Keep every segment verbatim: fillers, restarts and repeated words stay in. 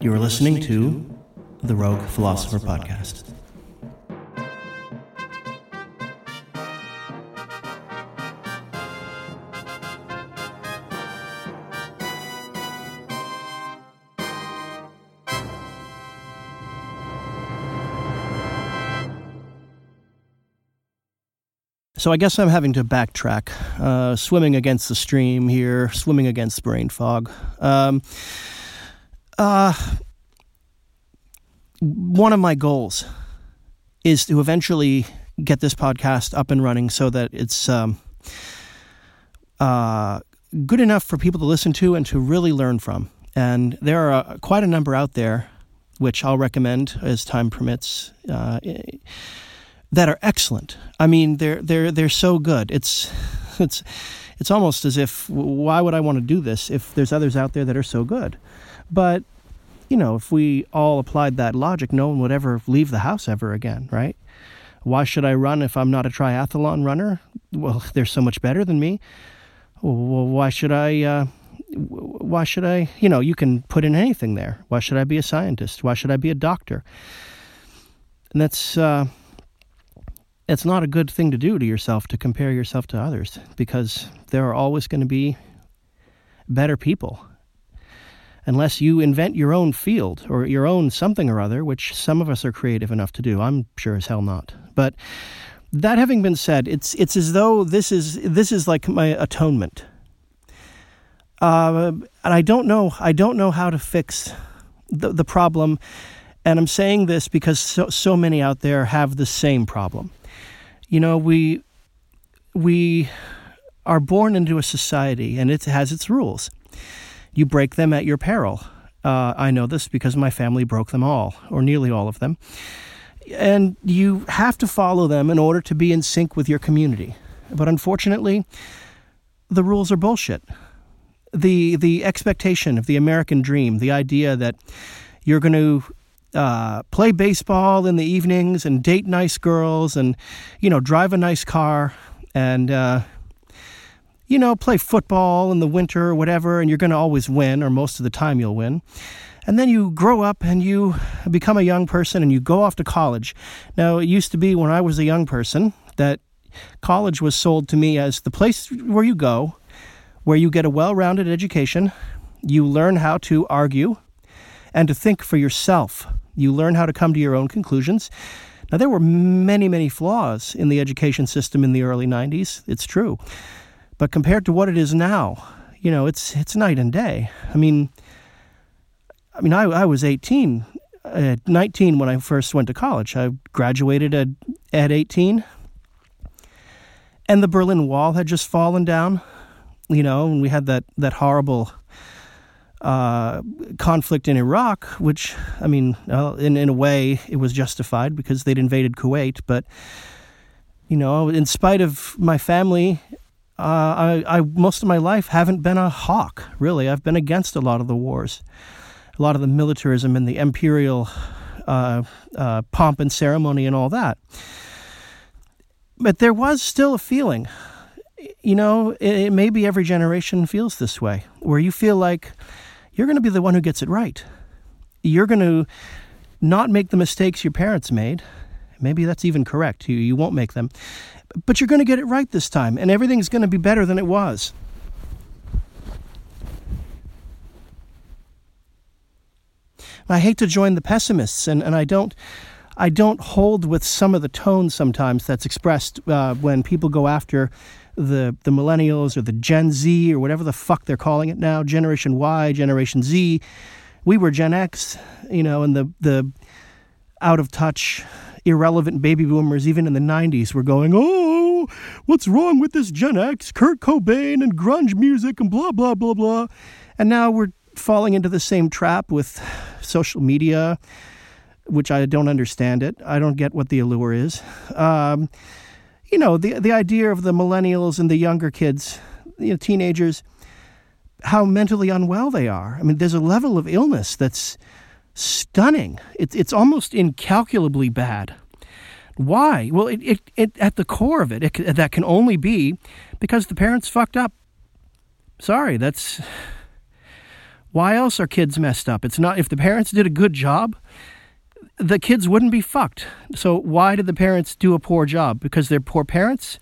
You are listening to The Rogue Philosopher Podcast. So I guess I'm having to backtrack, uh, swimming against the stream here, swimming against brain fog. Um, uh, one of my goals is to eventually get this podcast up and running so that it's um, uh, good enough for people to listen to and to really learn from. And there are uh, quite a number out there, which I'll recommend as time permits, uh that are excellent. I mean, they're they're they're so good. It's it's it's almost as if, why would I want to do this if there's others out there that are so good? But you know, if we all applied that logic, no one would ever leave the house ever again, right? Why should I run if I'm not a triathlon runner? Well, they're so much better than me. Well, why should I? Uh, why should I? You know, you can put in anything there. Why should I be a scientist? Why should I be a doctor? And that's. Uh, It's not a good thing to do to yourself, to compare yourself to others, because there are always going to be better people. Unless you invent your own field or your own something or other, which some of us are creative enough to do. I'm sure as hell not. But that having been said, it's it's as though this is this is like my atonement. Uh, and I don't know I don't know how to fix the the problem. And I'm saying this because so so many out there have the same problem. You know, we we are born into a society, and it has its rules. You break them at your peril. Uh, I know this because my family broke them all, or nearly all of them. And you have to follow them in order to be in sync with your community. But unfortunately, the rules are bullshit. The, the expectation of the American dream, the idea that you're going to Uh, play baseball in the evenings and date nice girls and, you know, drive a nice car and, uh, you know, play football in the winter or whatever, and you're going to always win, or most of the time you'll win. And then you grow up and you become a young person and you go off to college. Now, it used to be when I was a young person that college was sold to me as the place where you go, where you get a well-rounded education, you learn how to argue and to think for yourself. You learn how to come to your own conclusions. Now, there were many, many flaws in the education system in the early nineties. It's true. But compared to what it is now, you know, it's it's night and day. I mean, I mean, I, I was eighteen, uh, nineteen when I first went to college. I graduated at, at eighteen. And the Berlin Wall had just fallen down, you know, and we had that, that horrible Uh, conflict in Iraq, which, I mean, well, in, in a way, it was justified because they'd invaded Kuwait. But, you know, in spite of my family, uh, I, I most of my life haven't been a hawk, really. I've been against a lot of the wars, a lot of the militarism and the imperial uh, uh, pomp and ceremony and all that. But there was still a feeling, you know, it, it maybe every generation feels this way, where you feel like you're going to be the one who gets it right. You're going to not make the mistakes your parents made. Maybe that's even correct. You, you won't make them. But you're going to get it right this time, and everything's going to be better than it was. I hate to join the pessimists, and, and I don't I don't hold with some of the tone sometimes that's expressed uh, when people go after the the millennials or the Gen Z or whatever the fuck they're calling it now, Generation Y, Generation Z. We were Gen X, you know, and the, the out-of-touch, irrelevant baby boomers, even in the nineties, were going, oh, what's wrong with this Gen X, Kurt Cobain and grunge music and blah, blah, blah, blah. And now we're falling into the same trap with social media, which I don't understand it. I don't get what the allure is. Um... You know, the the idea of the millennials and the younger kids, you know, teenagers, how mentally unwell they are. I mean, there's a level of illness that's stunning. It's it's almost incalculably bad. Why? Well, it, it, it at the core of it, it, that can only be because the parents fucked up. Sorry, that's Why else are kids messed up? It's not if the parents did a good job, the kids wouldn't be fucked. So why did the parents do a poor job? Because they're poor parents?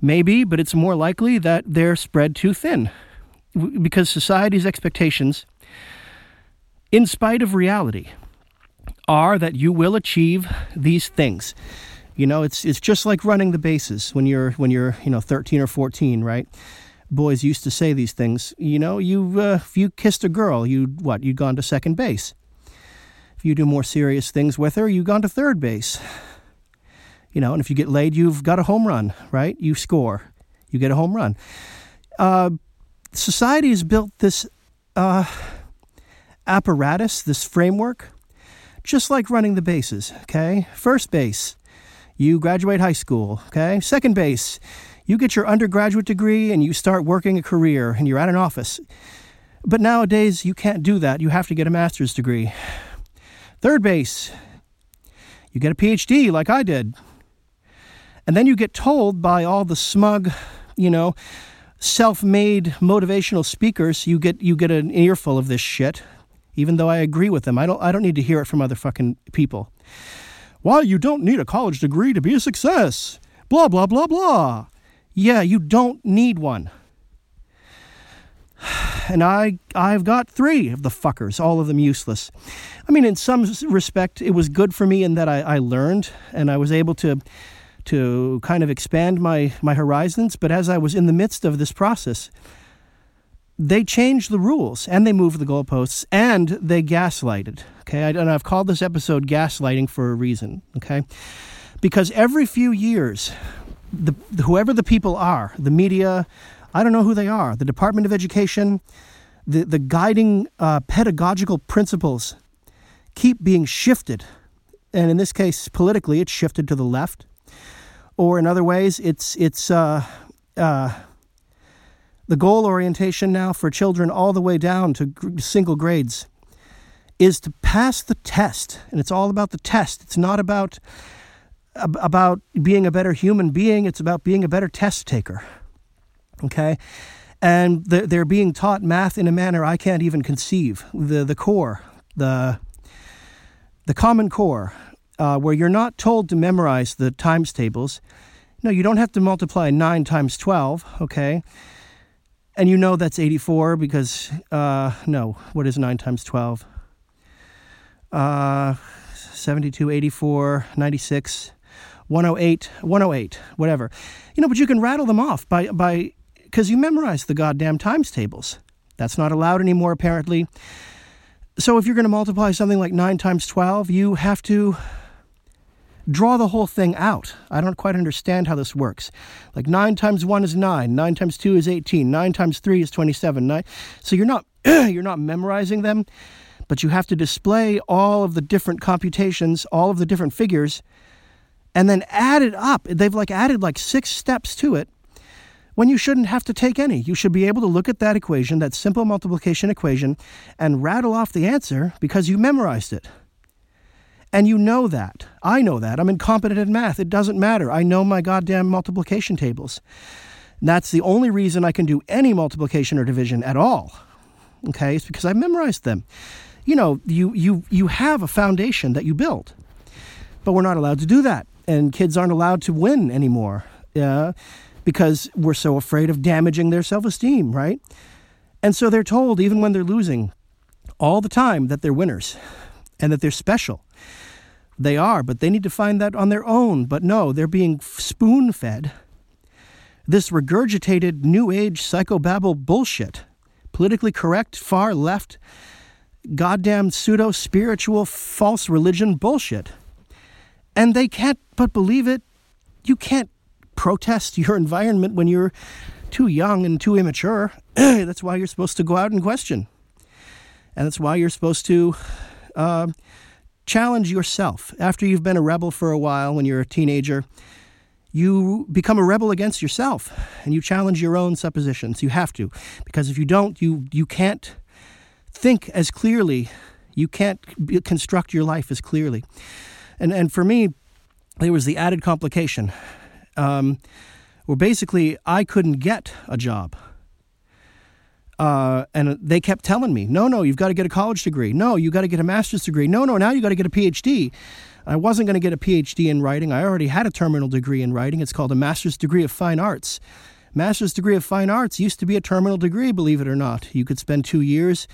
Maybe, but it's more likely that they're spread too thin. Because society's expectations, in spite of reality, are that you will achieve these things. You know, it's it's just like running the bases when you're when you're you know thirteen or fourteen, right? Boys used to say these things. You know, you uh, if you kissed a girl, you what? You'd gone to second base. If you do more serious things with her, you've gone to third base. You know, and if you get laid, you've got a home run, right? You score, you get a home run. Uh, society has built this uh, apparatus, this framework, just like running the bases. Okay, first base. You graduate high school, okay? Second base, you get your undergraduate degree and you start working a career and you're at an office. But nowadays, you can't do that. You have to get a master's degree. Third base, you get a P H D like I did. And then you get told by all the smug, you know, self-made motivational speakers, you get you get an earful of this shit, even though I agree with them. I don't I don't need to hear it from other fucking people. Why, you don't need a college degree to be a success. Blah, blah, blah, blah. Yeah, you don't need one. And I, I've got three of the fuckers, all of them useless. I mean, in some respect, it was good for me in that I, I learned and I was able to to kind of expand my, my horizons. But as I was in the midst of this process, they changed the rules and they moved the goalposts and they gaslighted. Okay. And I've called this episode gaslighting for a reason. Okay. Because every few years, the, whoever the people are, the media, I don't know who they are, the Department of Education, the, the guiding uh, pedagogical principles keep being shifted. And in this case, politically, it's shifted to the left. Or in other ways, it's, it's, uh, uh, the goal orientation now for children all the way down to single grades is to pass the test. And it's all about the test. It's not about, about being a better human being. It's about being a better test taker. Okay? And they're being taught math in a manner I can't even conceive. The the core, the, the common core, uh, where you're not told to memorize the times tables. No, you don't have to multiply nine times twelve, okay? And you know that's eighty-four because, uh, no, what is nine times twelve? Uh, seventy-two, eighty-four, ninety-six, one oh eight, one oh eight, whatever. You know, but you can rattle them off by, by, because you memorize the goddamn times tables. That's not allowed anymore, apparently. So if you're going to multiply something like nine times twelve, you have to draw the whole thing out. I don't quite understand how this works. Like nine times one is nine, nine times two is eighteen, nine times three is twenty-seven. Nine. So you're not you're not memorizing them, but you have to display all of the different computations, all of the different figures, and then add it up. They've like added like six steps to it when you shouldn't have to take any. You should be able to look at that equation, that simple multiplication equation, and rattle off the answer because you memorized it. And you know that. I know that. I'm incompetent at math. It doesn't matter. I know my goddamn multiplication tables. And that's the only reason I can do any multiplication or division at all. Okay? It's because I memorized them. You know, you you you have a foundation that you built. But we're not allowed to do that. And kids aren't allowed to win anymore. Uh, because we're so afraid of damaging their self-esteem, right? And so they're told, even when they're losing, all the time that they're winners. And that they're special. They are, but they need to find that on their own. But no, they're being spoon-fed this regurgitated New Age psychobabble bullshit. Politically correct, far left, goddamn pseudo-spiritual false religion bullshit. And they can't but believe it. You can't protest your environment when you're too young and too immature. That's why you're supposed to go out and question. And that's why you're supposed to Uh, challenge yourself. After you've been a rebel for a while, when you're a teenager, you become a rebel against yourself and you challenge your own suppositions. You have to, because if you don't, you, you can't think as clearly. You can't be, construct your life as clearly. And and for me, there was the added complication um, where basically I couldn't get a job. Uh, and they kept telling me, no, no, you've got to get a college degree. No, you got to get a master's degree. No, no, now you got to get a PhD. I wasn't going to get a PhD in writing. I already had a terminal degree in writing. It's called a master's degree of fine arts. Master's degree of fine arts used to be a terminal degree, believe it or not. You could spend two years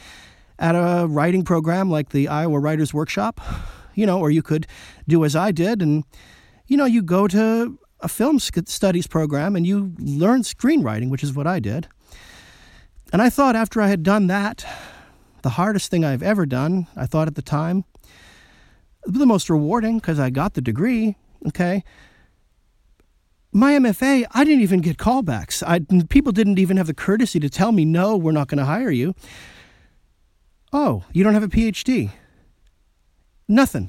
at a writing program like the Iowa Writers' Workshop, you know, or you could do as I did. And, you know, you go to a film studies program and you learn screenwriting, which is what I did. And I thought after I had done that, the hardest thing I've ever done, I thought at the time, the most rewarding, because I got the degree, okay? My M F A, I didn't even get callbacks. I, people didn't even have the courtesy to tell me, no, we're not going to hire you. Oh, you don't have a PhD. Nothing.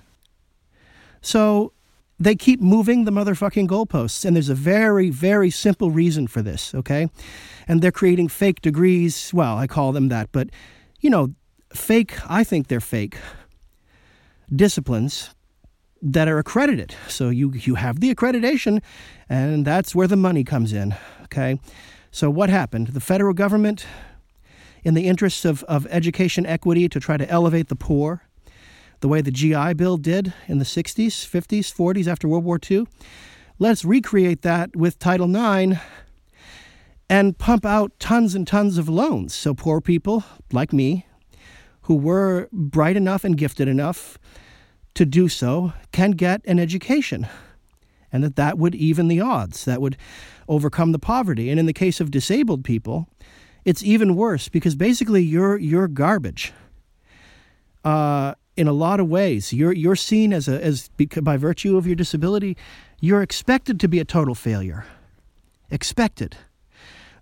So they keep moving the motherfucking goalposts. And there's a very, very simple reason for this, okay? And they're creating fake degrees. Well, I call them that. But, you know, fake, I think they're fake disciplines that are accredited. So you, you have the accreditation, and that's where the money comes in, okay? So what happened? The federal government, in the interests of, of education equity to try to elevate the poor, the way the G I Bill did in the sixties, fifties, forties after World War Two. Let's recreate that with Title nine and pump out tons and tons of loans. So poor people like me, who were bright enough and gifted enough to do so, can get an education. And that that would even the odds. That would overcome the poverty. And in the case of disabled people, it's even worse because basically you're you're garbage. Uh In a lot of ways, you're you're seen as a as by virtue of your disability, you're expected to be a total failure. Expected.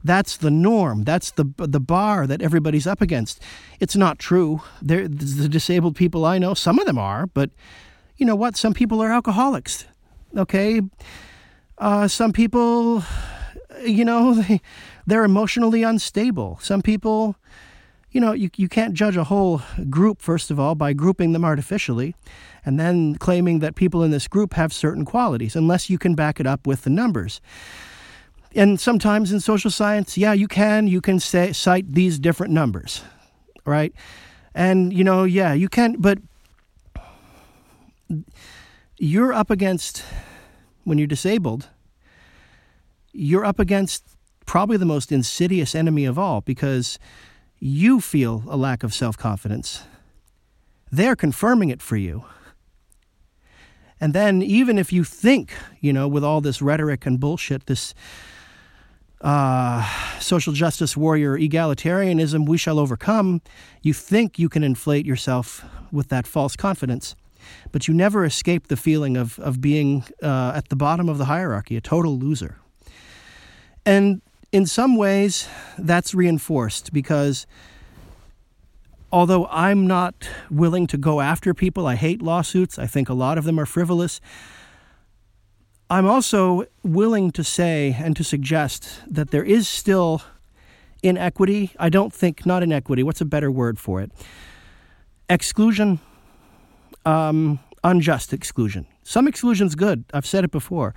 That's the norm. That's the the bar that everybody's up against. It's not true. There, the disabled people I know, some of them are, but you know what? Some people are alcoholics. Okay, uh, some people, you know, they they're emotionally unstable. Some people. You know, you, you can't judge a whole group, first of all, by grouping them artificially and then claiming that people in this group have certain qualities, unless you can back it up with the numbers. And sometimes in social science, yeah, you can. You can say, cite these different numbers, right? And, you know, yeah, you can. But you're up against, when you're disabled, you're up against probably the most insidious enemy of all because you feel a lack of self-confidence. They're confirming it for you. And then even if you think, you know, with all this rhetoric and bullshit, this uh, social justice warrior egalitarianism, we shall overcome, you think you can inflate yourself with that false confidence. But you never escape the feeling of, of being uh, at the bottom of the hierarchy, a total loser. And in some ways, that's reinforced because although I'm not willing to go after people, I hate lawsuits, I think a lot of them are frivolous, I'm also willing to say and to suggest that there is still inequity. I don't think, not inequity, what's a better word for it? Exclusion, um, unjust exclusion. Some exclusion's good, I've said it before.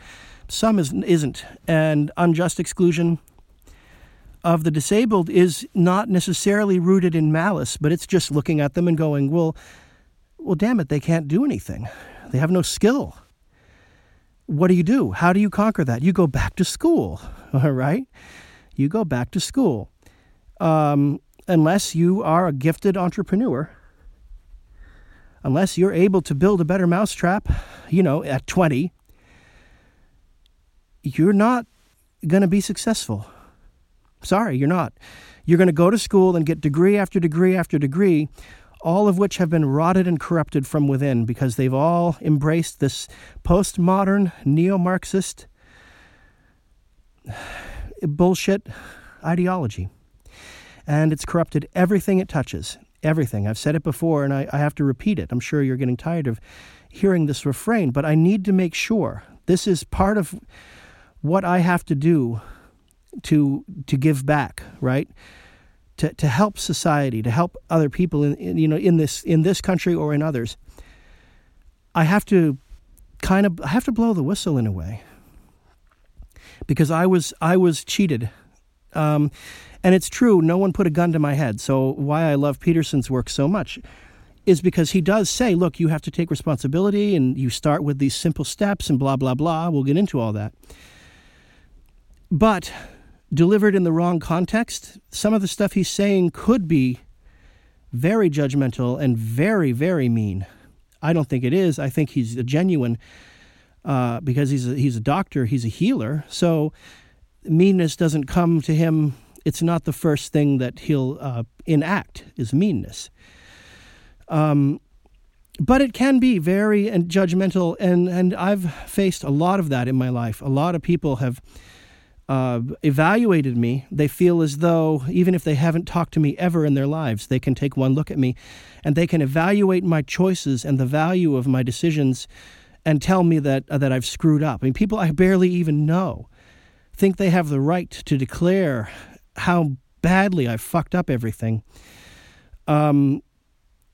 Some is, isn't, and unjust exclusion of the disabled is not necessarily rooted in malice, but it's just looking at them and going, well, well, damn it, they can't do anything. They have no skill. What do you do? How do you conquer that? You go back to school, all right? You go back to school. Um, unless you are a gifted entrepreneur, unless you're able to build a better mousetrap, you know, at twenty, you're not going to be successful. Sorry, you're not. You're going to go to school and get degree after degree after degree, all of which have been rotted and corrupted from within because they've all embraced this postmodern, neo-Marxist bullshit ideology. And it's corrupted everything it touches, everything. I've said it before, and I, I have to repeat it. I'm sure you're getting tired of hearing this refrain, but I need to make sure. This is part of what I have to do to to give back, right? To to help society, to help other people in, in you know in this in this country or in others. I have to kind of I have to blow the whistle in a way because I was I was cheated Um, and it's true, no one put a gun to my head. So why I love Peterson's work so much is because he does say, look, you have to take responsibility and you start with these simple steps and blah, blah, blah. We'll get into all that. But delivered in the wrong context, some of the stuff he's saying could be very judgmental and very, very mean. I don't think it is. I think he's a genuine, uh, because he's a, he's a doctor, he's a healer. So meanness doesn't come to him. It's not the first thing that he'll uh, enact is meanness. Um, but it can be very and judgmental, and, and I've faced a lot of that in my life. A lot of people have uh, evaluated me. They feel as though, even if they haven't talked to me ever in their lives, they can take one look at me, and they can evaluate my choices and the value of my decisions and tell me that, uh, that I've screwed up. I mean, people I barely even know think they have the right to declare how badly I've fucked up everything. Um...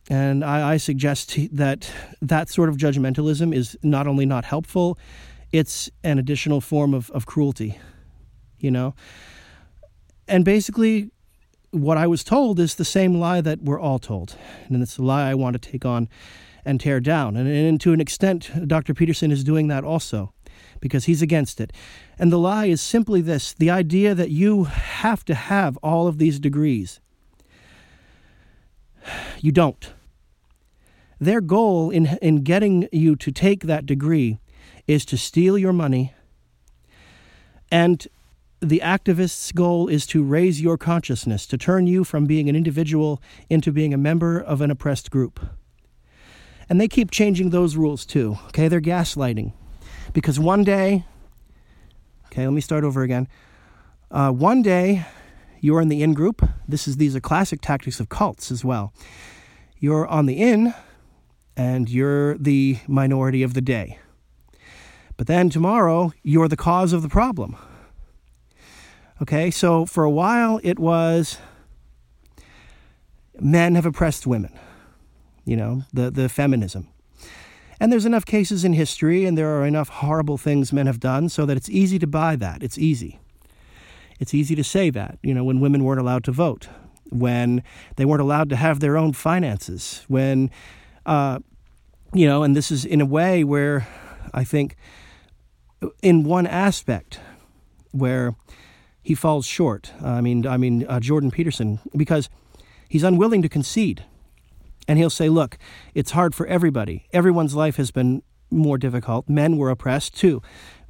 And I, I suggest that that sort of judgmentalism is not only not helpful, it's an additional form of, of cruelty, you know? And basically, what I was told is the same lie that we're all told. And it's the lie I want to take on and tear down. And, and to an extent, Doctor Peterson is doing that also, because he's against it. And the lie is simply this, the idea that you have to have all of these degrees. You don't. Their goal in in getting you to take that degree is to steal your money, and the activists' goal is to raise your consciousness, to turn you from being an individual into being a member of an oppressed group. And they keep changing those rules too, okay? They're gaslighting. Because one day, okay, let me start over again. Uh, one day, you're in the in group. This is, these are classic tactics of cults as well. You're on the in, and you're the minority of the day. But then tomorrow, you're the cause of the problem. Okay, so for a while, it was men have oppressed women, you know, the, the feminism. And there's enough cases in history, and there are enough horrible things men have done, so that it's easy to buy that. It's easy. It's easy to say that, you know, when women weren't allowed to vote, when they weren't allowed to have their own finances, when, uh, you know, and this is in a way where I think in one aspect where he falls short. I mean, I mean, uh, Jordan Peterson, because he's unwilling to concede. And he'll say, look, it's hard for everybody. Everyone's life has been more difficult. Men were oppressed, too.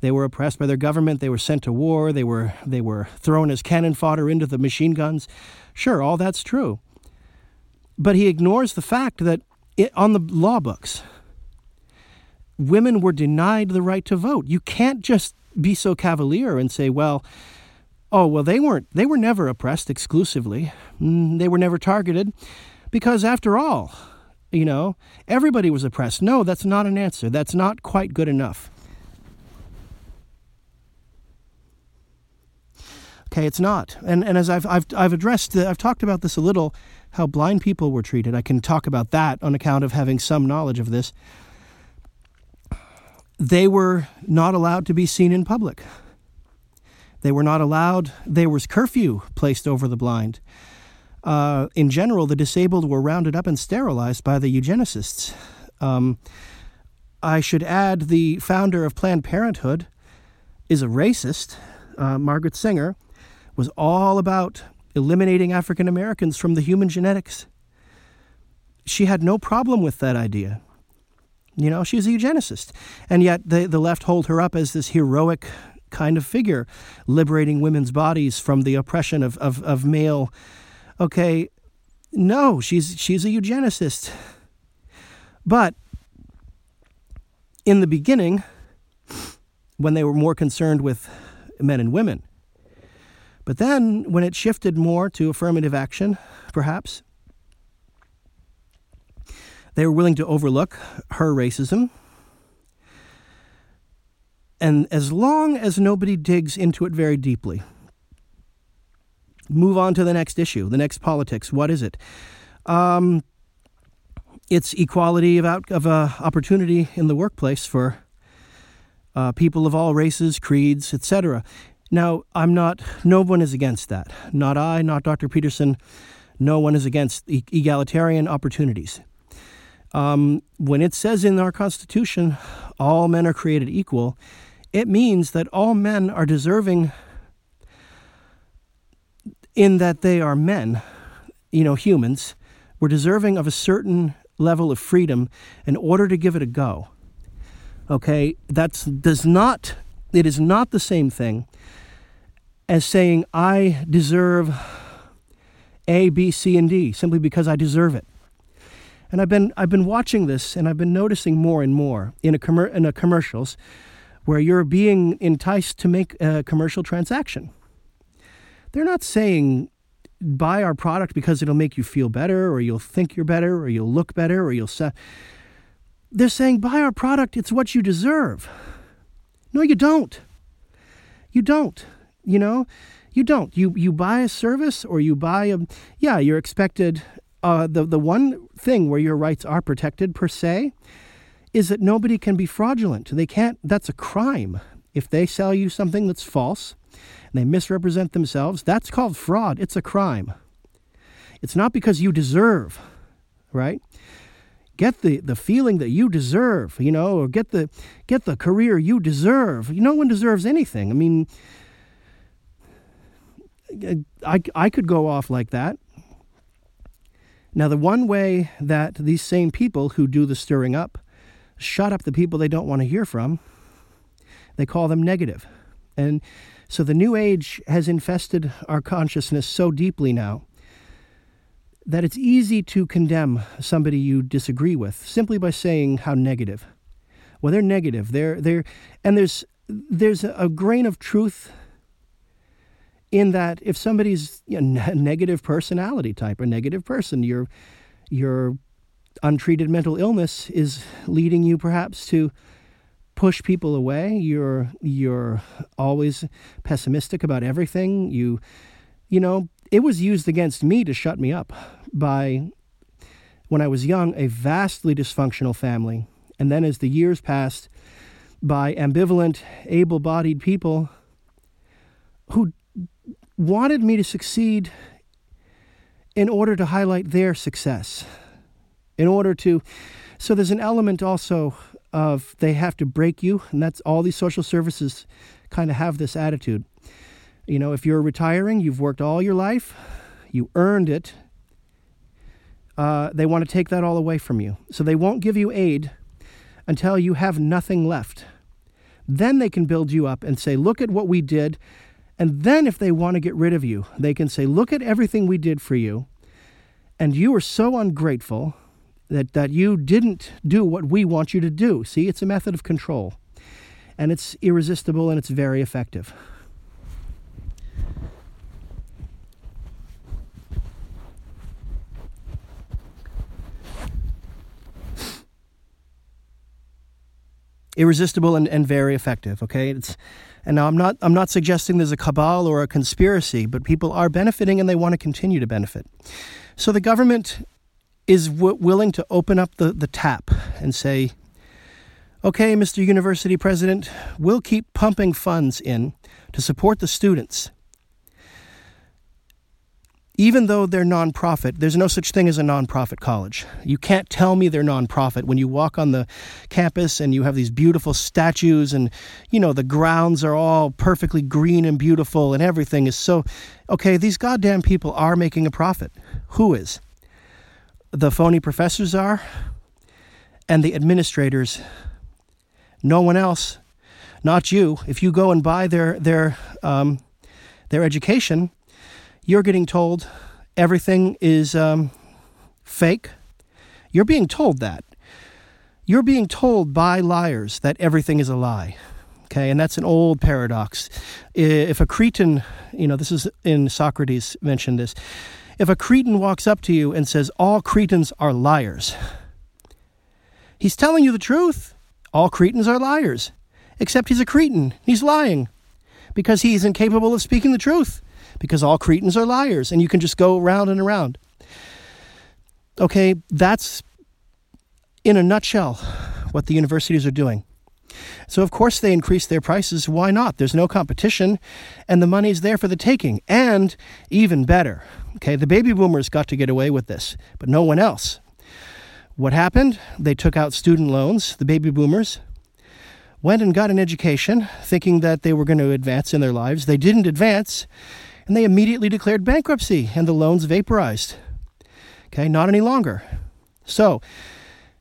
They were oppressed by their government. They were sent to war. They were they were thrown as cannon fodder into the machine guns. Sure, all that's true. But he ignores the fact that it, on the law books, women were denied the right to vote. You can't just be so cavalier and say, well, oh, well, they weren't. They were never oppressed exclusively. They were never targeted because, after all, you know, everybody was oppressed. No, that's not an answer. That's not quite good enough. Okay, it's not. And and as I've I've I've addressed, the, I've talked about this a little, how blind people were treated. I can talk about that on account of having some knowledge of this. They were not allowed to be seen in public. They were not allowed. There was curfew placed over the blind. Uh, in general, the disabled were rounded up and sterilized by the eugenicists. Um, I should add, the founder of Planned Parenthood is a racist, uh, Margaret Singer, was all about eliminating African Americans from the human genetics. She had no problem with that idea. You know, she's a eugenicist. And yet the, the left hold her up as this heroic kind of figure, liberating women's bodies from the oppression of, of, of male. Okay, no, she's she's a eugenicist. But in the beginning, when they were more concerned with men and women, but then, when it shifted more to affirmative action, perhaps, they were willing to overlook her racism. And as long as nobody digs into it very deeply, move on to the next issue, the next politics. What is it? Um, it's equality of, out, of uh, opportunity in the workplace for uh, people of all races, creeds, et cetera Now, I'm not, no one is against that. Not I, not Doctor Peterson. No one is against e- egalitarian opportunities. Um, when it says in our Constitution, all men are created equal, it means that all men are deserving in that they are men, you know, humans. We're deserving of a certain level of freedom in order to give it a go. Okay, that's does not, it is not the same thing as saying I deserve A, B, C, and D simply because I deserve it. And I've been I've been watching this, and I've been noticing more and more in a commer- in a commercials where you're being enticed to make a commercial transaction. They're not saying buy our product because it'll make you feel better, or you'll think you're better, or you'll look better, or you'll sa- They're saying buy our product, it's what you deserve. No, you don't. You don't. You know, you don't. You you buy a service, or you buy a yeah, you're expected. Uh, the, the one thing where your rights are protected, per se, is that nobody can be fraudulent. They can't. That's a crime. If they sell you something that's false and they misrepresent themselves, that's called fraud. It's a crime. It's not because you deserve, right? Get the, the feeling that you deserve, you know, or get the, get the career you deserve. No one deserves anything. I mean, I, I could go off like that. Now, the one way that these same people who do the stirring up shut up the people they don't want to hear from, they call them negative. And so the New Age has infested our consciousness so deeply now that it's easy to condemn somebody you disagree with simply by saying how negative. Well, they're negative. They're they're and there's there's a grain of truth in that. If somebody's a negative personality type or negative person, your your untreated mental illness is leading you perhaps to push people away. You're you're always pessimistic about everything. You you know, it was used against me to shut me up by, when I was young, a vastly dysfunctional family. And then as the years passed, by ambivalent, able-bodied people who wanted me to succeed in order to highlight their success, in order to, so there's an element also of they have to break you, and that's all these social services kind of have this attitude. You know, if you're retiring, you've worked all your life, you earned it, uh, they want to take that all away from you. So they won't give you aid until you have nothing left. Then they can build you up and say, look at what we did. And then if they want to get rid of you, they can say, look at everything we did for you, and you are so ungrateful that, that you didn't do what we want you to do. See, it's a method of control, and it's irresistible, and it's very effective. Irresistible and, and very effective, okay? It's... And now I'm not I'm not suggesting there's a cabal or a conspiracy, but people are benefiting and they want to continue to benefit. So the government is w- willing to open up the, the tap and say, okay, Mister University President, we'll keep pumping funds in to support the students. Even though they're nonprofit, there's no such thing as a nonprofit college. You can't tell me they're nonprofit when you walk on the campus and you have these beautiful statues and, you know, the grounds are all perfectly green and beautiful and everything is so... Okay, these goddamn people are making a profit. Who is? The phony professors are, and the administrators. No one else. Not you. If you go and buy their their um, their education... You're getting told everything is um, fake. You're being told that. You're being told by liars that everything is a lie. Okay, and that's an old paradox. If a Cretan, you know, this is in Socrates mentioned this. If a Cretan walks up to you and says, all Cretans are liars, he's telling you the truth. All Cretans are liars, except he's a Cretan. He's lying because he's incapable of speaking the truth. Because all Cretans are liars, and you can just go round and around. Okay, that's, in a nutshell, what the universities are doing. So of course they increase their prices. Why not? There's no competition, and the money's there for the taking. And even better, okay, the baby boomers got to get away with this, but no one else. What happened? They took out student loans, the baby boomers, went and got an education, thinking that they were going to advance in their lives. They didn't advance, and they immediately declared bankruptcy, and the loans vaporized. Okay, not any longer. So,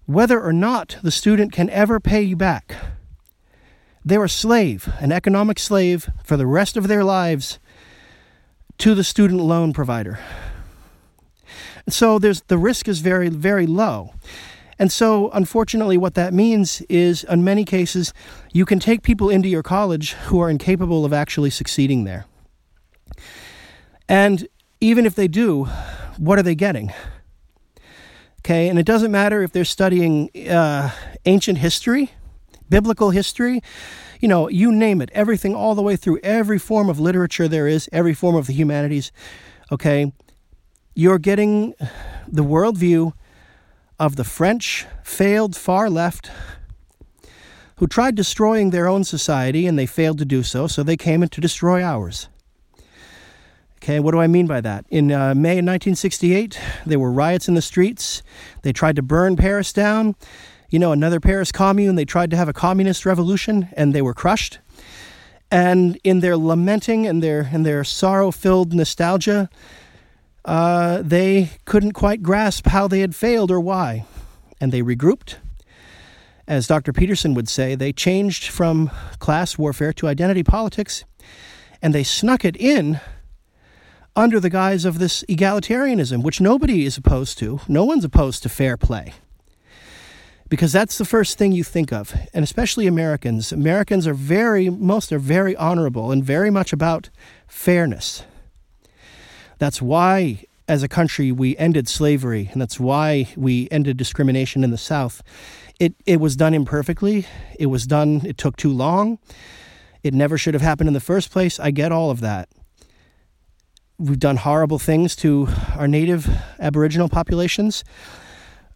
whether or not the student can ever pay you back, they're a slave, an economic slave, for the rest of their lives to the student loan provider. And so there's the risk is very, very low. And so, unfortunately, what that means is, in many cases, you can take people into your college who are incapable of actually succeeding there. And even if they do, what are they getting? Okay, and it doesn't matter if they're studying uh, ancient history, biblical history, you know, you name it, everything all the way through, every form of literature there is, every form of the humanities, okay? You're getting the worldview of the French failed far left who tried destroying their own society, and they failed to do so, so they came in to destroy ours. Okay, what do I mean by that? In uh, May of nineteen sixty-eight, there were riots in the streets. They tried to burn Paris down. You know, another Paris commune. They tried to have a communist revolution, and they were crushed. And in their lamenting and their and their sorrow-filled nostalgia, uh, they couldn't quite grasp how they had failed or why. And they regrouped. As Doctor Peterson would say, they changed from class warfare to identity politics, and they snuck it in under the guise of this egalitarianism, which nobody is opposed to. No one's opposed to fair play, because that's the first thing you think of, and especially Americans. Americans are very, most are very honorable and very much about fairness. That's why, as a country, we ended slavery, and that's why we ended discrimination in the South. It it was done imperfectly. It was done, it took too long. It never should have happened in the first place. I get all of that. We've done horrible things to our native Aboriginal populations.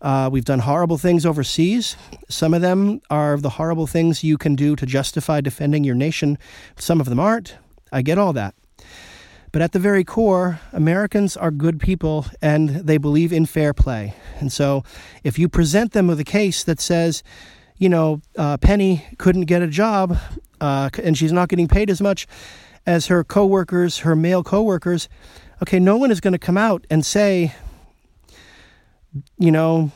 Uh, we've done horrible things overseas. Some of them are the horrible things you can do to justify defending your nation. Some of them aren't. I get all that. But at the very core, Americans are good people, and they believe in fair play. And so if you present them with a case that says, you know, uh, Penny couldn't get a job uh, and she's not getting paid as much as her coworkers, her male coworkers, okay, no one is going to come out and say, you know,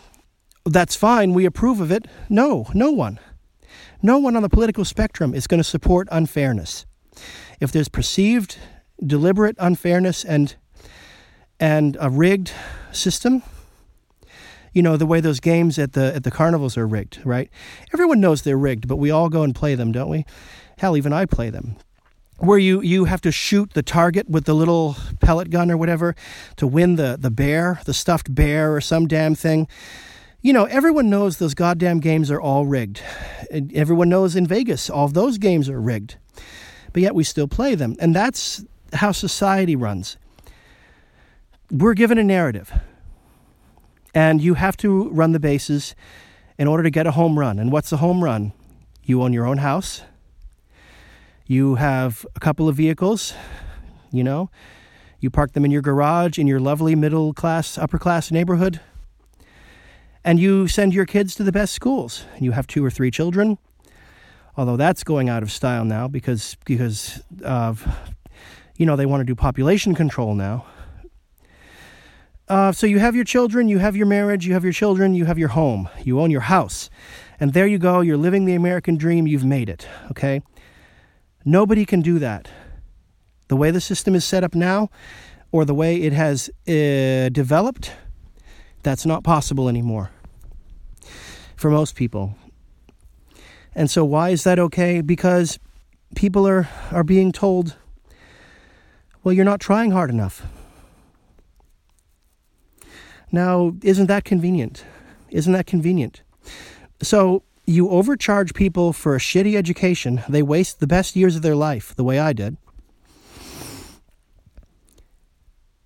that's fine, we approve of it. No, no one. No one on the political spectrum is going to support unfairness. If there's perceived, deliberate unfairness and and a rigged system, you know, the way those games at the at the carnivals are rigged, right? Everyone knows they're rigged, but we all go and play them, don't we? Hell, even I play them. Where you, you have to shoot the target with the little pellet gun or whatever to win the, the bear, the stuffed bear or some damn thing. You know, everyone knows those goddamn games are all rigged. Everyone knows in Vegas all those games are rigged. But yet we still play them. And that's how society runs. We're given a narrative, and you have to run the bases in order to get a home run. And what's a home run? You own your own house. You have a couple of vehicles, you know, you park them in your garage in your lovely middle class, upper class neighborhood, and you send your kids to the best schools. And you have two or three children, although that's going out of style now because, because of, you know, they want to do population control now. Uh, so you have your children, you have your marriage, you have your children, you have your home, you own your house. And there you go, you're living the American dream, you've made it, okay? Nobody can do that. The way the system is set up now, or the way it has uh, developed, that's not possible anymore for most people. And so why is that okay? Because people are, are being told, well, you're not trying hard enough. Now, isn't that convenient? Isn't that convenient? So you overcharge people for a shitty education. They waste the best years of their life, the way I did,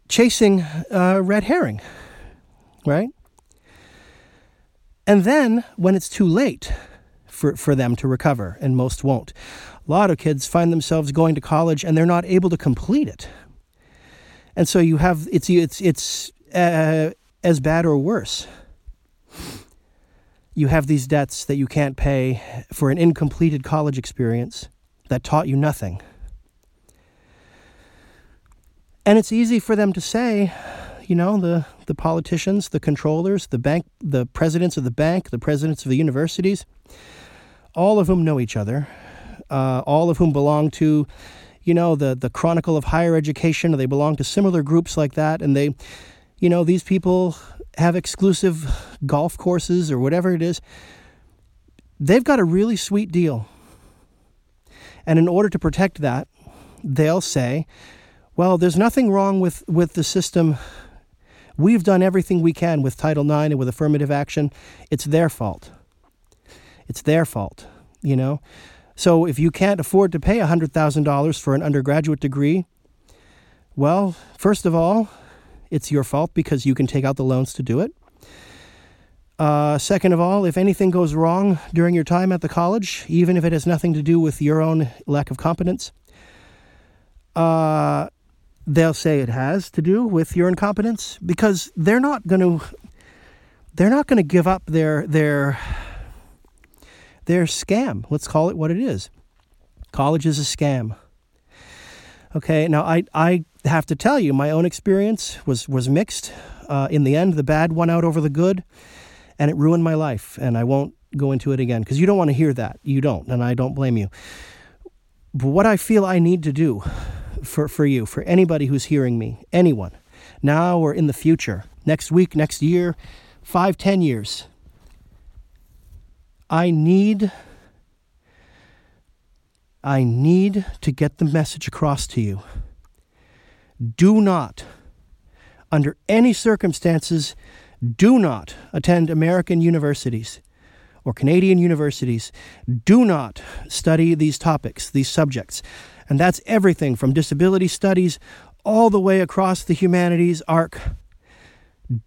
chasing a red herring, right? And then, when it's too late for, for them to recover, and most won't. A lot of kids find themselves going to college and they're not able to complete it. And so you have, it's it's it's uh, as bad or worse. You have these debts that you can't pay for an incompleted college experience that taught you nothing. And it's easy for them to say, you know, the, the politicians, the controllers, the bank, the presidents of the bank, the presidents of the universities, all of whom know each other, uh, all of whom belong to, you know, the, the Chronicle of Higher Education, or they belong to similar groups like that. And they, you know, these people have exclusive golf courses or whatever it is. They've got a really sweet deal. And in order to protect that, they'll say, well, there's nothing wrong with, with the system. We've done everything we can with Title nine and with affirmative action. It's their fault. It's their fault, you know. So if you can't afford to pay one hundred thousand dollars for an undergraduate degree, well, first of all, it's your fault because you can take out the loans to do it. Uh, second of all, if anything goes wrong during your time at the college, even if it has nothing to do with your own lack of competence, uh... they'll say it has to do with your incompetence, because they're not going to they're not going to give up their their their scam. Let's call it what it is. College is a scam. Okay, now I I have to tell you, my own experience was was mixed. Uh, in the end, the bad won out over the good, and it ruined my life. And I won't go into it again because you don't want to hear that. You don't, and I don't blame you. But what I feel I need to do. For, for you, for anybody who's hearing me, anyone, now or in the future, next week, next year, five, ten years. I need, I need to get the message across to you. Do not, under any circumstances, do not attend American universities or Canadian universities. Do not study these topics, these subjects. And that's everything from disability studies all the way across the humanities arc.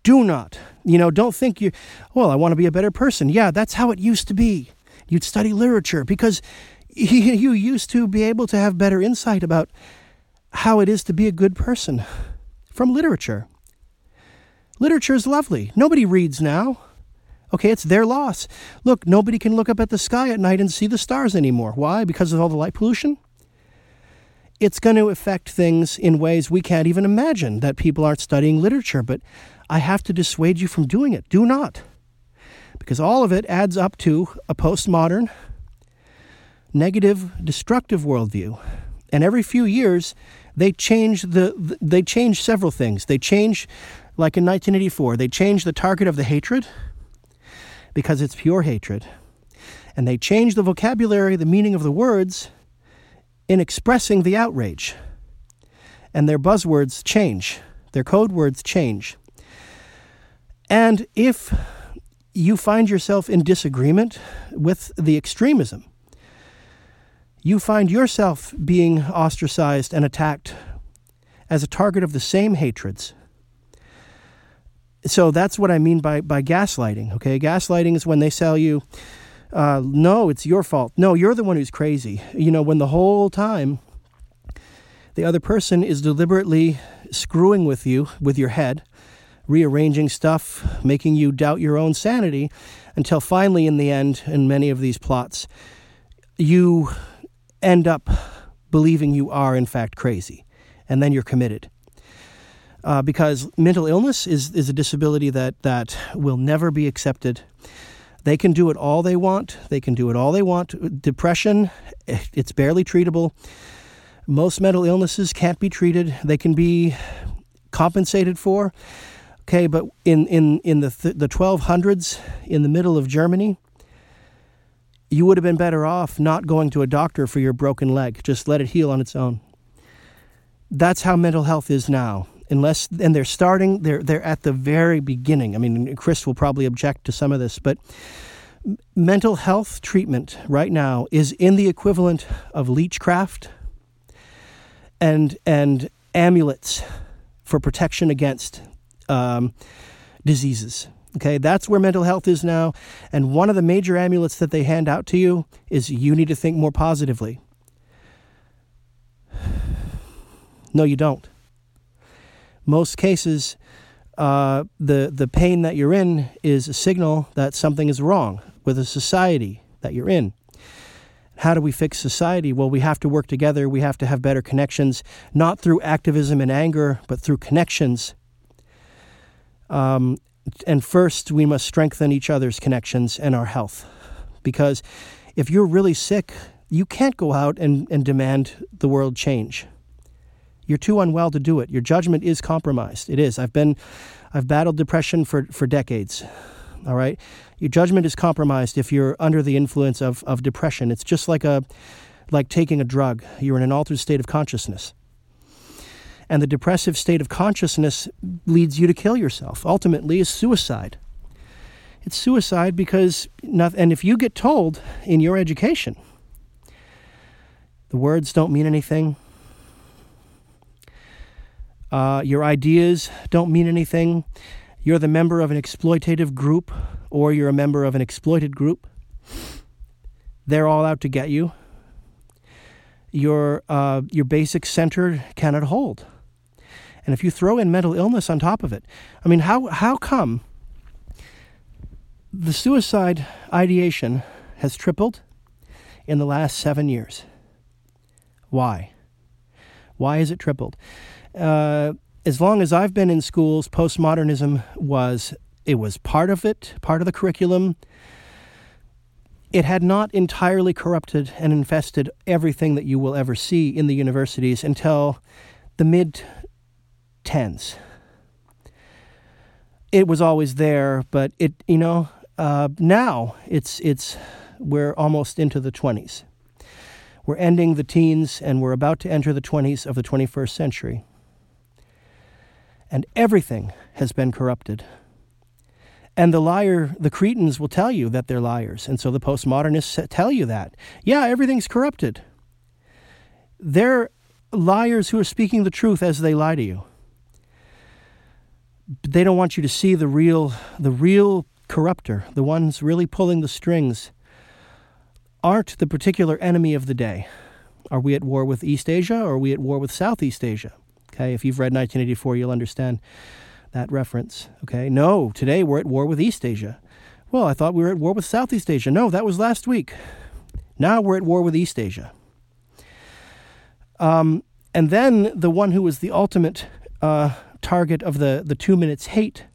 Do not, you know, don't think you, well, I want to be a better person. Yeah, that's how it used to be. You'd study literature because you used to be able to have better insight about how it is to be a good person from literature. Literature is lovely. Nobody reads now. Okay, it's their loss. Look, nobody can look up at the sky at night and see the stars anymore. Why? Because of all the light pollution? It's going to affect things in ways we can't even imagine that people aren't studying literature, but I have to dissuade you from doing it. Do not. Because all of it adds up to a postmodern, negative, destructive worldview. And every few years, they change the they change several things. They change, like in nineteen eighty-four, they change the target of the hatred because it's pure hatred. And they change the vocabulary, the meaning of the words, in expressing the outrage. And their buzzwords change. Their code words change. And if you find yourself in disagreement with the extremism, you find yourself being ostracized and attacked as a target of the same hatreds. So that's what I mean by, by gaslighting. Okay, gaslighting is when they sell you, Uh, no, it's your fault. No, you're the one who's crazy. You know, when the whole time the other person is deliberately screwing with you, with your head, rearranging stuff, making you doubt your own sanity, until finally in the end, in many of these plots, you end up believing you are in fact crazy. And then you're committed. Uh, because mental illness is, is a disability that, that will never be accepted. They can do it all they want. They can do it all they want. Depression, it's barely treatable. Most mental illnesses can't be treated. They can be compensated for. Okay, but in, in, in the th- the twelve hundreds, in the middle of Germany, you would have been better off not going to a doctor for your broken leg. Just let it heal on its own. That's how mental health is now. Unless, and they're starting, they're they're at the very beginning. I mean, Chris will probably object to some of this, but mental health treatment right now is in the equivalent of leechcraft and and amulets for protection against um, diseases. Okay, that's where mental health is now. And one of the major amulets that they hand out to you is you need to think more positively. No, you don't. Most cases, uh, the, the pain that you're in is a signal that something is wrong with a society that you're in. How do we fix society? Well, we have to work together. We have to have better connections, not through activism and anger, but through connections. Um, and first, we must strengthen each other's connections and our health. Because if you're really sick, you can't go out and, and demand the world change. You're too unwell to do it. Your judgment is compromised. It is. I've been, I've battled depression for, for decades. All right. Your judgment is compromised if you're under the influence of, of depression. It's just like a, like taking a drug. You're in an altered state of consciousness. And the depressive state of consciousness leads you to kill yourself. Ultimately, it's suicide. It's suicide because, not, and if you get told in your education, the words don't mean anything. Uh, your ideas don't mean anything. You're the member of an exploitative group, or you're a member of an exploited group. They're all out to get you. Your uh, your basic center cannot hold. And if you throw in mental illness on top of it, I mean, how how come the suicide ideation has tripled in the last seven years? Why? Why is it tripled? Uh, as long as I've been in schools, postmodernism was, it was part of it, part of the curriculum. It had not entirely corrupted and infested everything that you will ever see in the universities until the mid-tens. It was always there, but it, you know, uh, now it's, it's, we're almost into the twenties. We're ending the teens and we're about to enter the twenties of the twenty-first century. And everything has been corrupted. And the liar, the Cretans will tell you that they're liars. And so the postmodernists tell you that. Yeah, everything's corrupted. They're liars who are speaking the truth as they lie to you. But they don't want you to see the real, the real corrupter, the ones really pulling the strings, aren't the particular enemy of the day. Are we at war with East Asia or are we at war with Southeast Asia? Okay, if you've read nineteen eighty-four, you'll understand that reference. Okay, no, today we're at war with East Asia. Well, I thought we were at war with Southeast Asia. No, that was last week. Now we're at war with East Asia. Um, and then the one who was the ultimate uh, target of the, the two minutes hate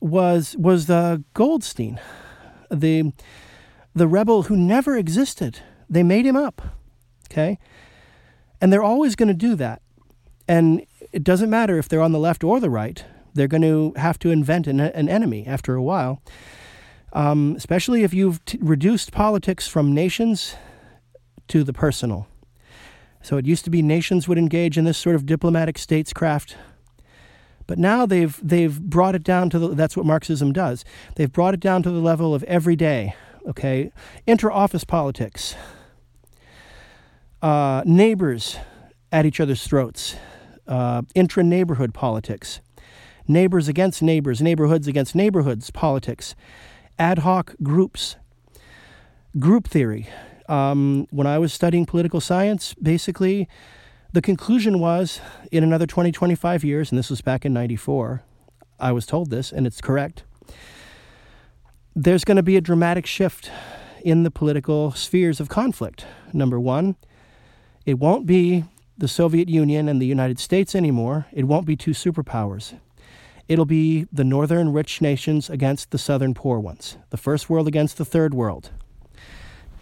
was was the Goldstein, the the rebel who never existed. They made him up. Okay, and they're always going to do that. And it doesn't matter if they're on the left or the right. They're going to have to invent an, an enemy after a while, um, especially if you've t- reduced politics from nations to the personal. So it used to be nations would engage in this sort of diplomatic statescraft. But now they've they've brought it down to the, that's what Marxism does. They've brought it down to the level of every day, okay? Inter-office politics. Uh, neighbors at each other's throats, uh, intra-neighborhood politics, neighbors against neighbors, neighborhoods against neighborhoods politics, ad hoc groups, group theory. Um, when I was studying political science, basically, the conclusion was in another twenty, twenty-five years, and this was back in ninety-four, I was told this, and it's correct, there's going to be a dramatic shift in the political spheres of conflict. Number one, it won't be the Soviet Union and the United States anymore. It won't be two superpowers. It'll be the northern rich nations against the southern poor ones, the first world against the third world.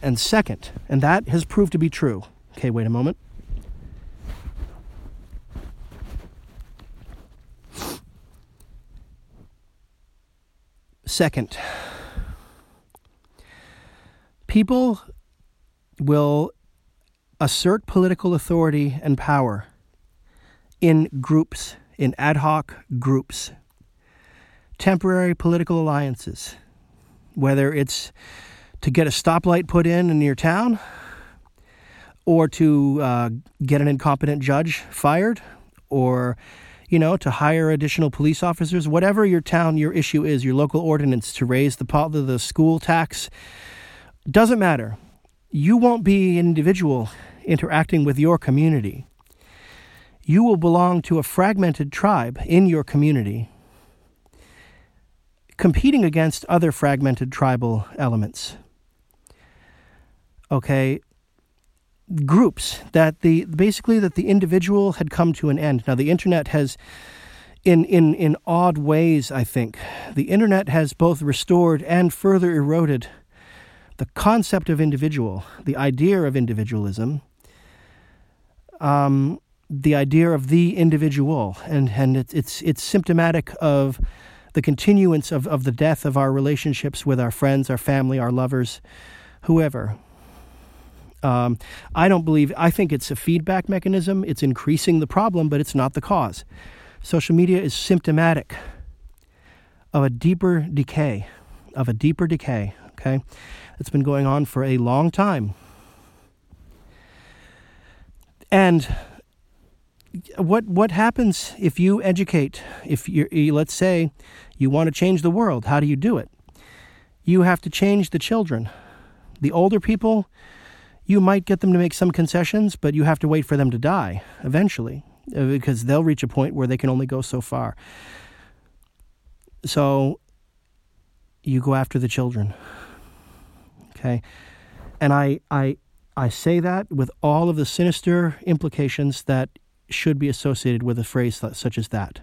And second, and that has proved to be true. Okay, wait a moment. Second, people will assert political authority and power in groups, in ad hoc groups, temporary political alliances, whether it's to get a stoplight put in in your town or to uh, get an incompetent judge fired or, you know, to hire additional police officers, whatever your town, your issue is, your local ordinance to raise the, po- the, the school tax, doesn't matter. You won't be an individual interacting with your community. You will belong to a fragmented tribe in your community, competing against other fragmented tribal elements. Okay, groups that the basically that the individual had come to an end. Now the internet has, in in in odd ways, I think, the internet has both restored and further eroded the concept of individual, the idea of individualism, um, the idea of the individual, and and it's it's it's symptomatic of the continuance of, of the death of our relationships with our friends, our family, our lovers, whoever. Um, I don't believe, I think it's a feedback mechanism. It's increasing the problem, but it's not the cause. Social media is symptomatic of a deeper decay, of a deeper decay, okay? It's been going on for a long time. And What what happens if you educate, if you let's say you want to change the world, how do you do it? You have to change the children. The older people, you might get them to make some concessions, but you have to wait for them to die eventually, because they'll reach a point where they can only go so far. So you go after the children. Okay? And I I I say that with all of the sinister implications that should be associated with a phrase such as that.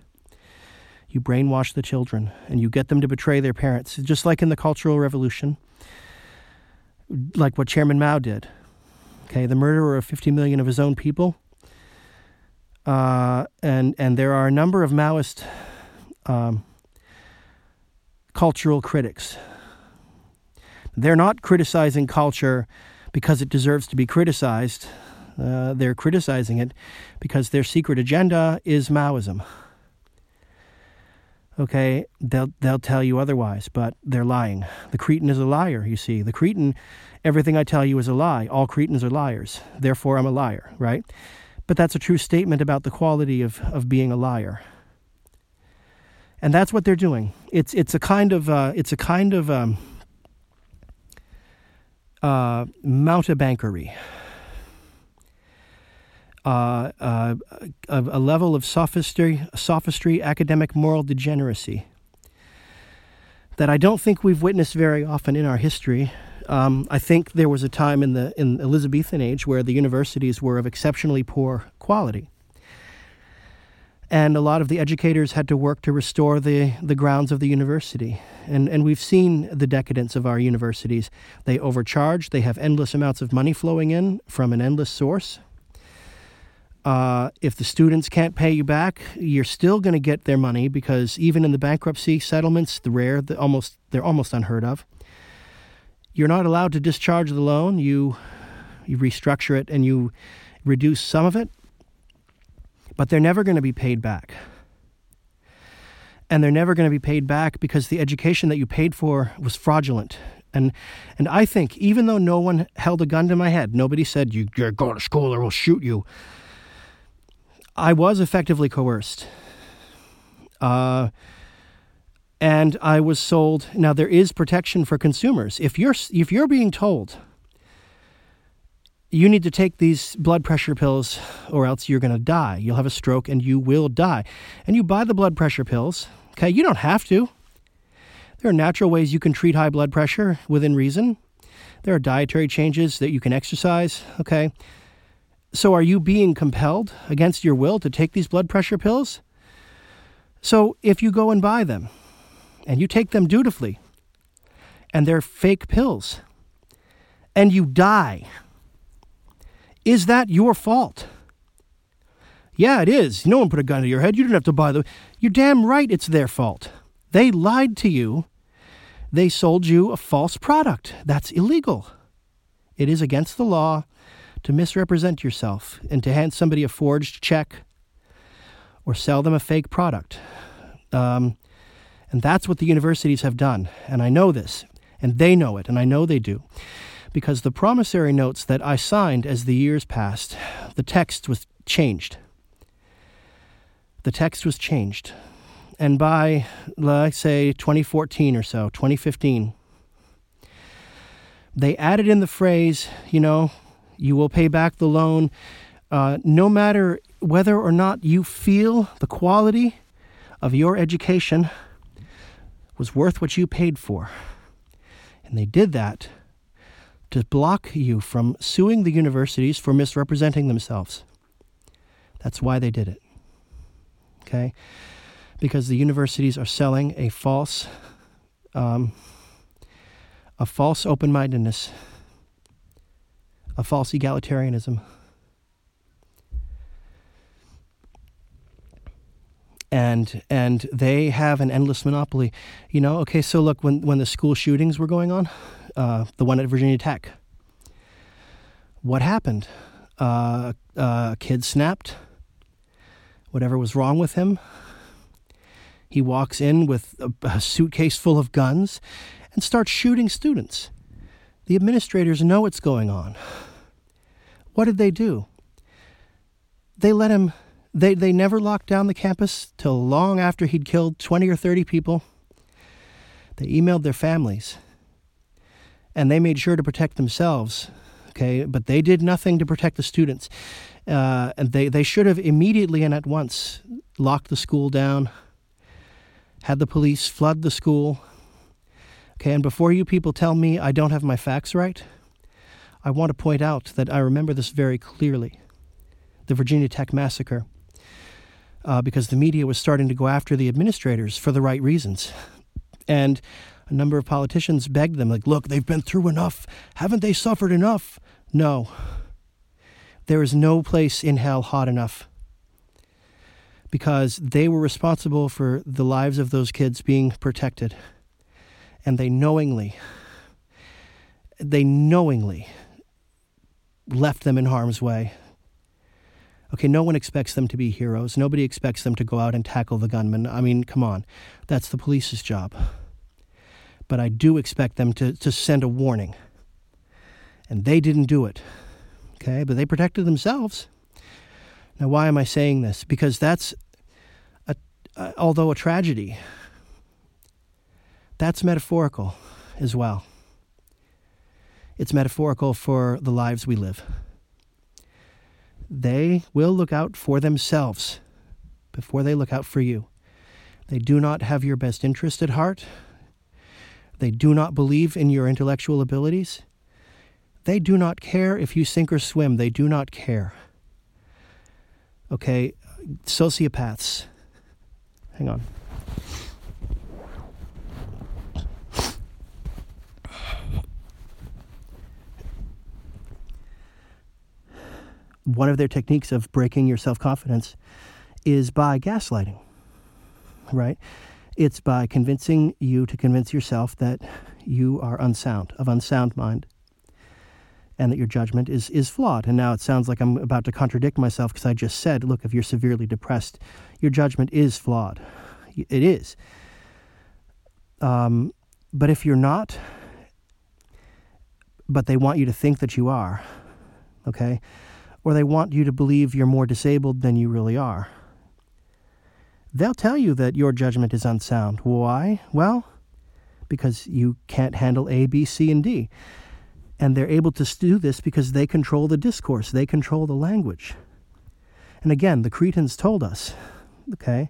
You brainwash the children and you get them to betray their parents, just like in the Cultural Revolution, like what Chairman Mao did. Okay, the murderer of fifty million of his own people. Uh, and, and there are a number of Maoist um, cultural critics. They're not criticizing culture because it deserves to be criticized. Uh, they're criticizing it because their secret agenda is Maoism. Okay, they'll they'll tell you otherwise, but they're lying. The Cretan is a liar, you see. The Cretan, everything I tell you is a lie. All Cretans are liars. Therefore, I'm a liar, right? But that's a true statement about the quality of, of being a liar. And that's what they're doing. It's it's a kind of uh, it's a kind of um, uh, mountebankery. Uh, uh, a, a level of sophistry, sophistry, academic moral degeneracy that I don't think we've witnessed very often in our history. Um, I think there was a time in the in Elizabethan age where the universities were of exceptionally poor quality, and a lot of the educators had to work to restore the, the grounds of the university. And and we've seen the decadence of our universities. They overcharge. They have endless amounts of money flowing in from an endless source. Uh, if the students can't pay you back, you're still going to get their money, because even in the bankruptcy settlements, the rare, the almost they're almost unheard of. You're not allowed to discharge the loan. You you restructure it and you reduce some of it, but they're never going to be paid back. And they're never going to be paid back because the education that you paid for was fraudulent. And and I think, even though no one held a gun to my head, nobody said, you, you're going to school or we'll shoot you, I was effectively coerced, uh, and I was sold. Now there is protection for consumers. If you're if you're being told you need to take these blood pressure pills, or else you're going to die, you'll have a stroke, and you will die, and you buy the blood pressure pills. Okay, you don't have to. There are natural ways you can treat high blood pressure within reason. There are dietary changes that you can exercise. Okay. So are you being compelled against your will to take these blood pressure pills? So if you go and buy them, and you take them dutifully, and they're fake pills, and you die, is that your fault? Yeah, it is. No one put a gun to your head. You didn't have to buy them. You're damn right it's their fault. They lied to you. They sold you a false product. That's illegal. It is against the law to misrepresent yourself and to hand somebody a forged check or sell them a fake product. Um, and that's what the universities have done. And I know this, and they know it, and I know they do, because the promissory notes that I signed as the years passed, the text was changed. the text was changed. And by, let's say, twenty fourteen or so, twenty fifteen, they added in the phrase, you know, you will pay back the loan, uh, no matter whether or not you feel the quality of your education was worth what you paid for. And they did that to block you from suing the universities for misrepresenting themselves. That's why they did it. Okay? Because the universities are selling a false, um, a false open-mindedness, a false egalitarianism. And and they have an endless monopoly. You know, okay, so look, when, when the school shootings were going on, uh, the one at Virginia Tech, what happened? Uh, uh, a kid snapped. Whatever was wrong with him. He walks in with a, a suitcase full of guns and starts shooting students. The administrators know what's going on. What did they do? They let him... They they never locked down the campus till long after he'd killed twenty or thirty people. They emailed their families. And they made sure to protect themselves. Okay, but they did nothing to protect the students. Uh, and they, they should have immediately and at once locked the school down, had the police flood the school. Okay, and before you people tell me I don't have my facts right, I want to point out that I remember this very clearly. The Virginia Tech massacre. Uh, because the media was starting to go after the administrators for the right reasons. And a number of politicians begged them, like, look, they've been through enough. Haven't they suffered enough? No. There is no place in hell hot enough. Because they were responsible for the lives of those kids being protected. And they knowingly, they knowingly left them in harm's way. Okay, no one expects them to be heroes. Nobody expects them to go out and tackle the gunman. I mean, come on. That's the police's job. But I do expect them to, to send a warning. And they didn't do it. Okay, but they protected themselves. Now, why am I saying this? Because that's, a, uh, although a tragedy, that's metaphorical as well. It's metaphorical for the lives we live. They will look out for themselves before they look out for you. They do not have your best interest at heart. They do not believe in your intellectual abilities. They do not care if you sink or swim. They do not care. Okay, sociopaths. Hang on. One of their techniques of breaking your self-confidence is by gaslighting, right? It's by convincing you to convince yourself that you are unsound, of unsound mind, and that your judgment is, is flawed. And now it sounds like I'm about to contradict myself because I just said, look, if you're severely depressed, your judgment is flawed. It is. Um, but if you're not, but they want you to think that you are, okay? Or they want you to believe you're more disabled than you really are. They'll tell you that your judgment is unsound. Why? Well, because you can't handle A, B, C, and D. And they're able to do this because they control the discourse. They control the language. And again, the Cretans told us, okay,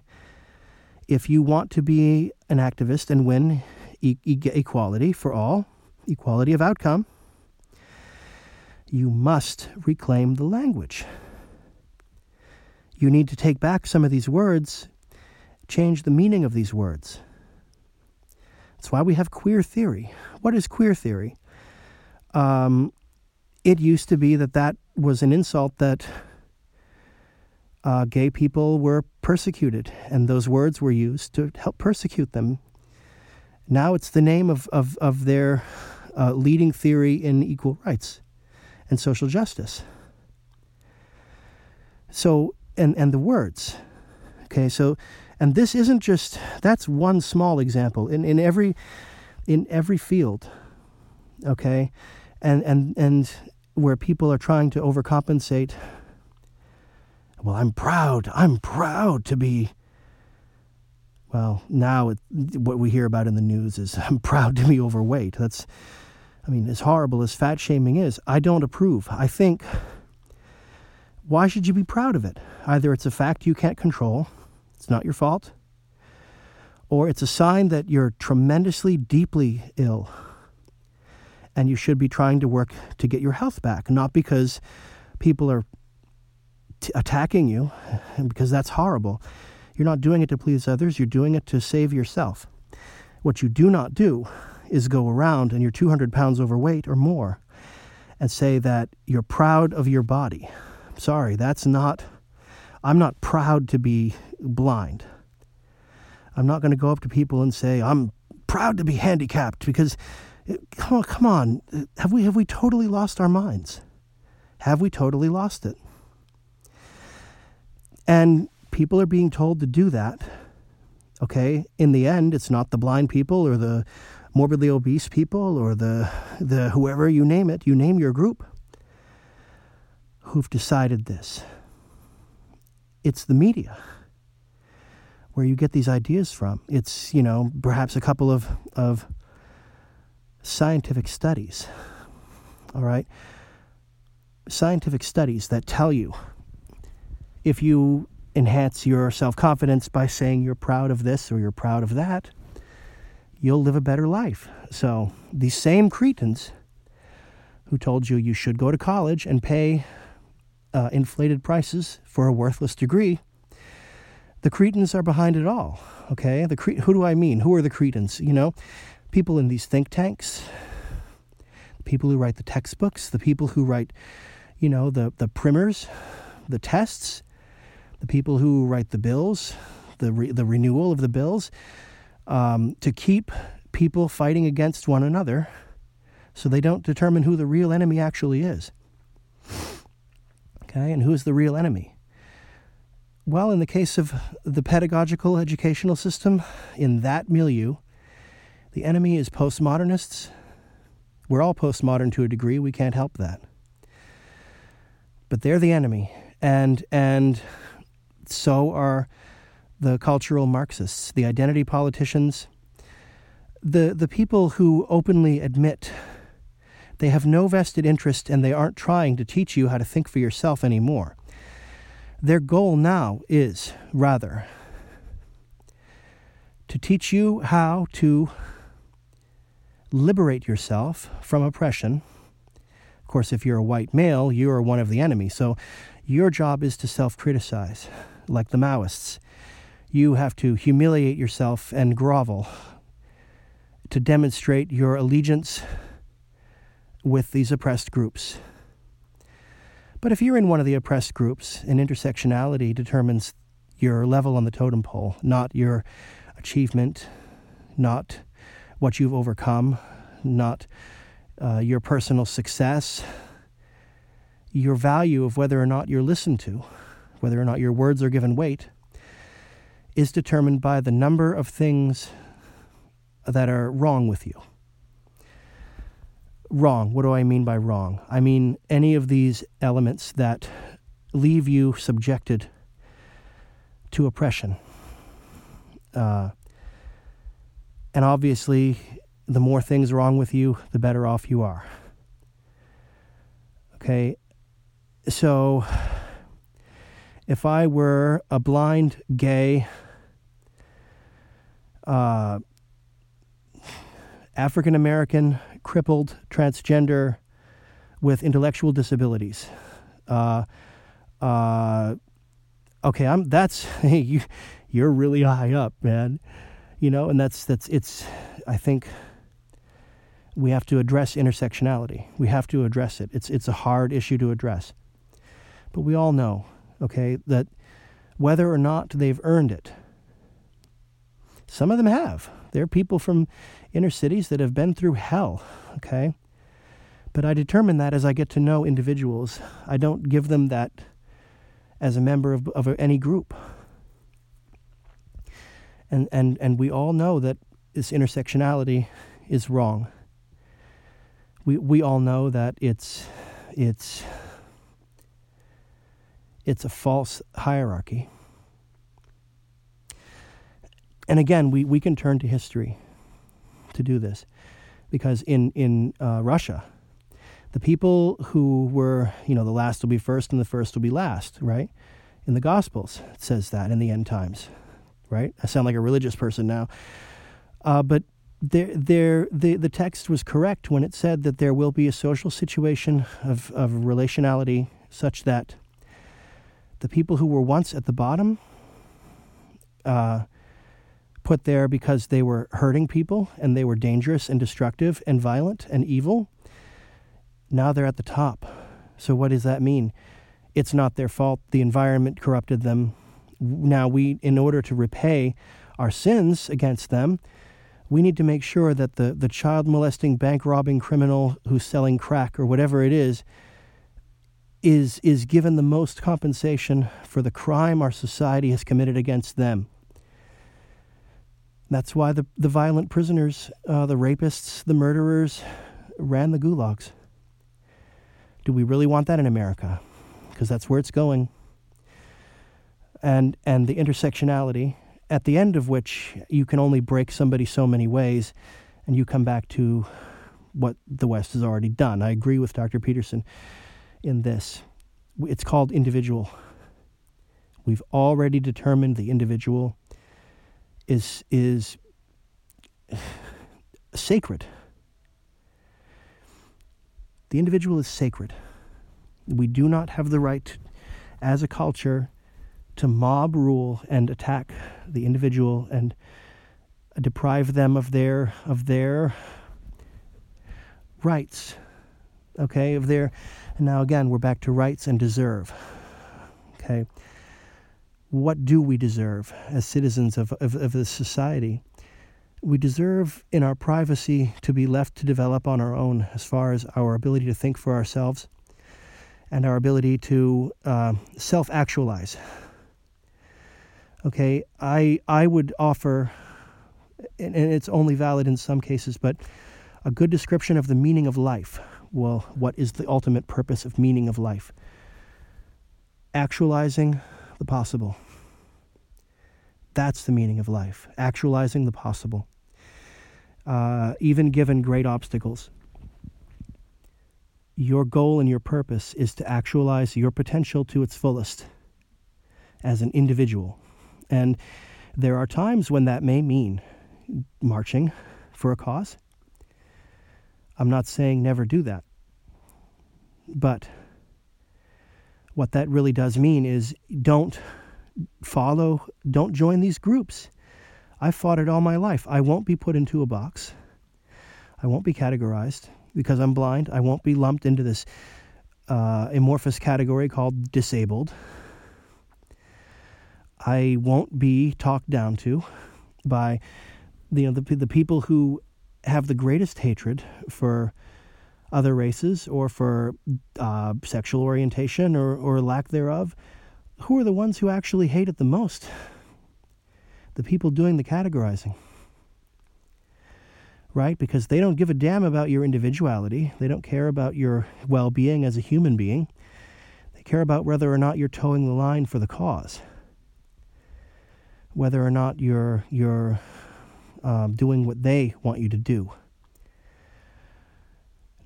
if you want to be an activist and win e- e- equality for all, equality of outcome, you must reclaim the language. You need to take back some of these words, change the meaning of these words. That's why we have queer theory. What is queer theory? Um, it used to be that that was an insult that uh, gay people were persecuted, and those words were used to help persecute them. Now it's the name of, of, of their uh, leading theory in equal rights and social justice. So, and, and the words. Okay, so, and this isn't just, that's one small example. In in every in every field, okay, and, and, and where people are trying to overcompensate well, I'm proud, I'm proud to be, well, now it, what we hear about in the news is, I'm proud to be overweight. That's, I mean, as horrible as fat shaming is, I don't approve. I think, why should you be proud of it? Either it's a fact you can't control, it's not your fault, or it's a sign that you're tremendously, deeply ill, and you should be trying to work to get your health back, not because people are t- attacking you, because that's horrible. You're not doing it to please others, you're doing it to save yourself. What you do not do is go around and you're two hundred pounds overweight or more and say that you're proud of your body. I'm sorry, that's not, I'm not proud to be blind. I'm not going to go up to people and say, I'm proud to be handicapped, because Come on, come on. Have we have we totally lost our minds? Have we totally lost it? And people are being told to do that, okay? In the end, it's not the blind people or the morbidly obese people or the the whoever, you name it, you name your group, who've decided this. It's the media, where you get these ideas from. It's, you know, perhaps a couple of... of scientific studies, all right? Scientific studies that tell you if you enhance your self-confidence by saying you're proud of this or you're proud of that, you'll live a better life. So these same Cretans who told you you should go to college and pay uh, inflated prices for a worthless degree, the Cretans are behind it all, okay? The Cre- who do I mean? Who are the Cretans, you know? People in these think tanks, people who write the textbooks, the people who write, you know, the, the primers, the tests, the people who write the bills, the re, the renewal of the bills, um, to keep people fighting against one another so they don't determine who the real enemy actually is. Okay, and who is the real enemy? Well, in the case of the pedagogical educational system, in that milieu, the enemy is postmodernists. We're all postmodern to a degree. We can't help that. But they're the enemy. And and so are the cultural Marxists, the identity politicians, the, the people who openly admit they have no vested interest and they aren't trying to teach you how to think for yourself anymore. Their goal now is, rather, to teach you how to liberate yourself from oppression. Of course, if you're a white male, you are one of the enemy. So your job is to self-criticize, like the Maoists. You have to humiliate yourself and grovel to demonstrate your allegiance with these oppressed groups. But if you're in one of the oppressed groups, and intersectionality determines your level on the totem pole, not your achievement, not what you've overcome, not uh, your personal success, your value of whether or not you're listened to, whether or not your words are given weight, is determined by the number of things that are wrong with you. Wrong. What do I mean by wrong? I mean any of these elements that leave you subjected to oppression. Uh, and obviously, the more things wrong with you, the better off you are. Okay, so if I were a blind, gay, uh, African-American, crippled, transgender, with intellectual disabilities, uh, uh, okay, I'm, that's, hey, you... You're really high up, man. You know, and that's, that's, it's, I think we have to address intersectionality. We have to address it. It's, it's a hard issue to address. But we all know, okay, that whether or not they've earned it, some of them have. There are people from inner cities that have been through hell, okay? But I determine that as I get to know individuals. I don't give them that as a member of, of any group. And, and and we all know that this intersectionality is wrong. We we all know that it's it's It's a false hierarchy. And again, we, we can turn to history to do this, because in, in uh, Russia, the people who were, you know, the last will be first and the first will be last, right? In the Gospels, it says that in the end times, right? I sound like a religious person now. Uh, but there, there, the, the text was correct when it said that there will be a social situation of, of relationality such that the people who were once at the bottom, uh, put there because they were hurting people and they were dangerous and destructive and violent and evil, now they're at the top. So what does that mean? It's not their fault. The environment corrupted them. Now we, in order to repay our sins against them, we need to make sure that the, the child molesting, bank robbing criminal who's selling crack or whatever it is, is is given the most compensation for the crime our society has committed against them. That's why the, the violent prisoners, uh, the rapists, the murderers, ran the gulags. Do we really want that in America? Because that's where it's going. And and the intersectionality, at the end of which you can only break somebody so many ways, and you come back to what the West has already done. I agree with Doctor Peterson in this. It's called individual. We've already determined the individual is is sacred. The individual is sacred. We do not have the right, as a culture, to mob rule and attack the individual and deprive them of their of their rights. Okay, of their, and now again we're back to rights and deserve. Okay. What do we deserve as citizens of, of, of this society? We deserve, in our privacy, to be left to develop on our own as far as our ability to think for ourselves and our ability to uh, self-actualize. Okay, I I would offer, and it's only valid in some cases, but a good description of the meaning of life. Well, what is the ultimate purpose of meaning of life? Actualizing the possible. That's the meaning of life, actualizing the possible, uh, even given great obstacles. Your goal and your purpose is to actualize your potential to its fullest as an individual. And there are times when that may mean marching for a cause. I'm not saying never do that, but what that really does mean is don't follow, don't join these groups. I fought it all my life. I won't be put into a box. I won't be categorized because I'm blind. I won't be lumped into this uh, amorphous category called disabled. I won't be talked down to by you know, the, the people who have the greatest hatred for other races or for uh, sexual orientation or, or lack thereof. Who are the ones who actually hate it the most? The people doing the categorizing, right? Because they don't give a damn about your individuality. They don't care about your well-being as a human being. They care about whether or not you're towing the line for the cause, whether or not you're you're uh, doing what they want you to do.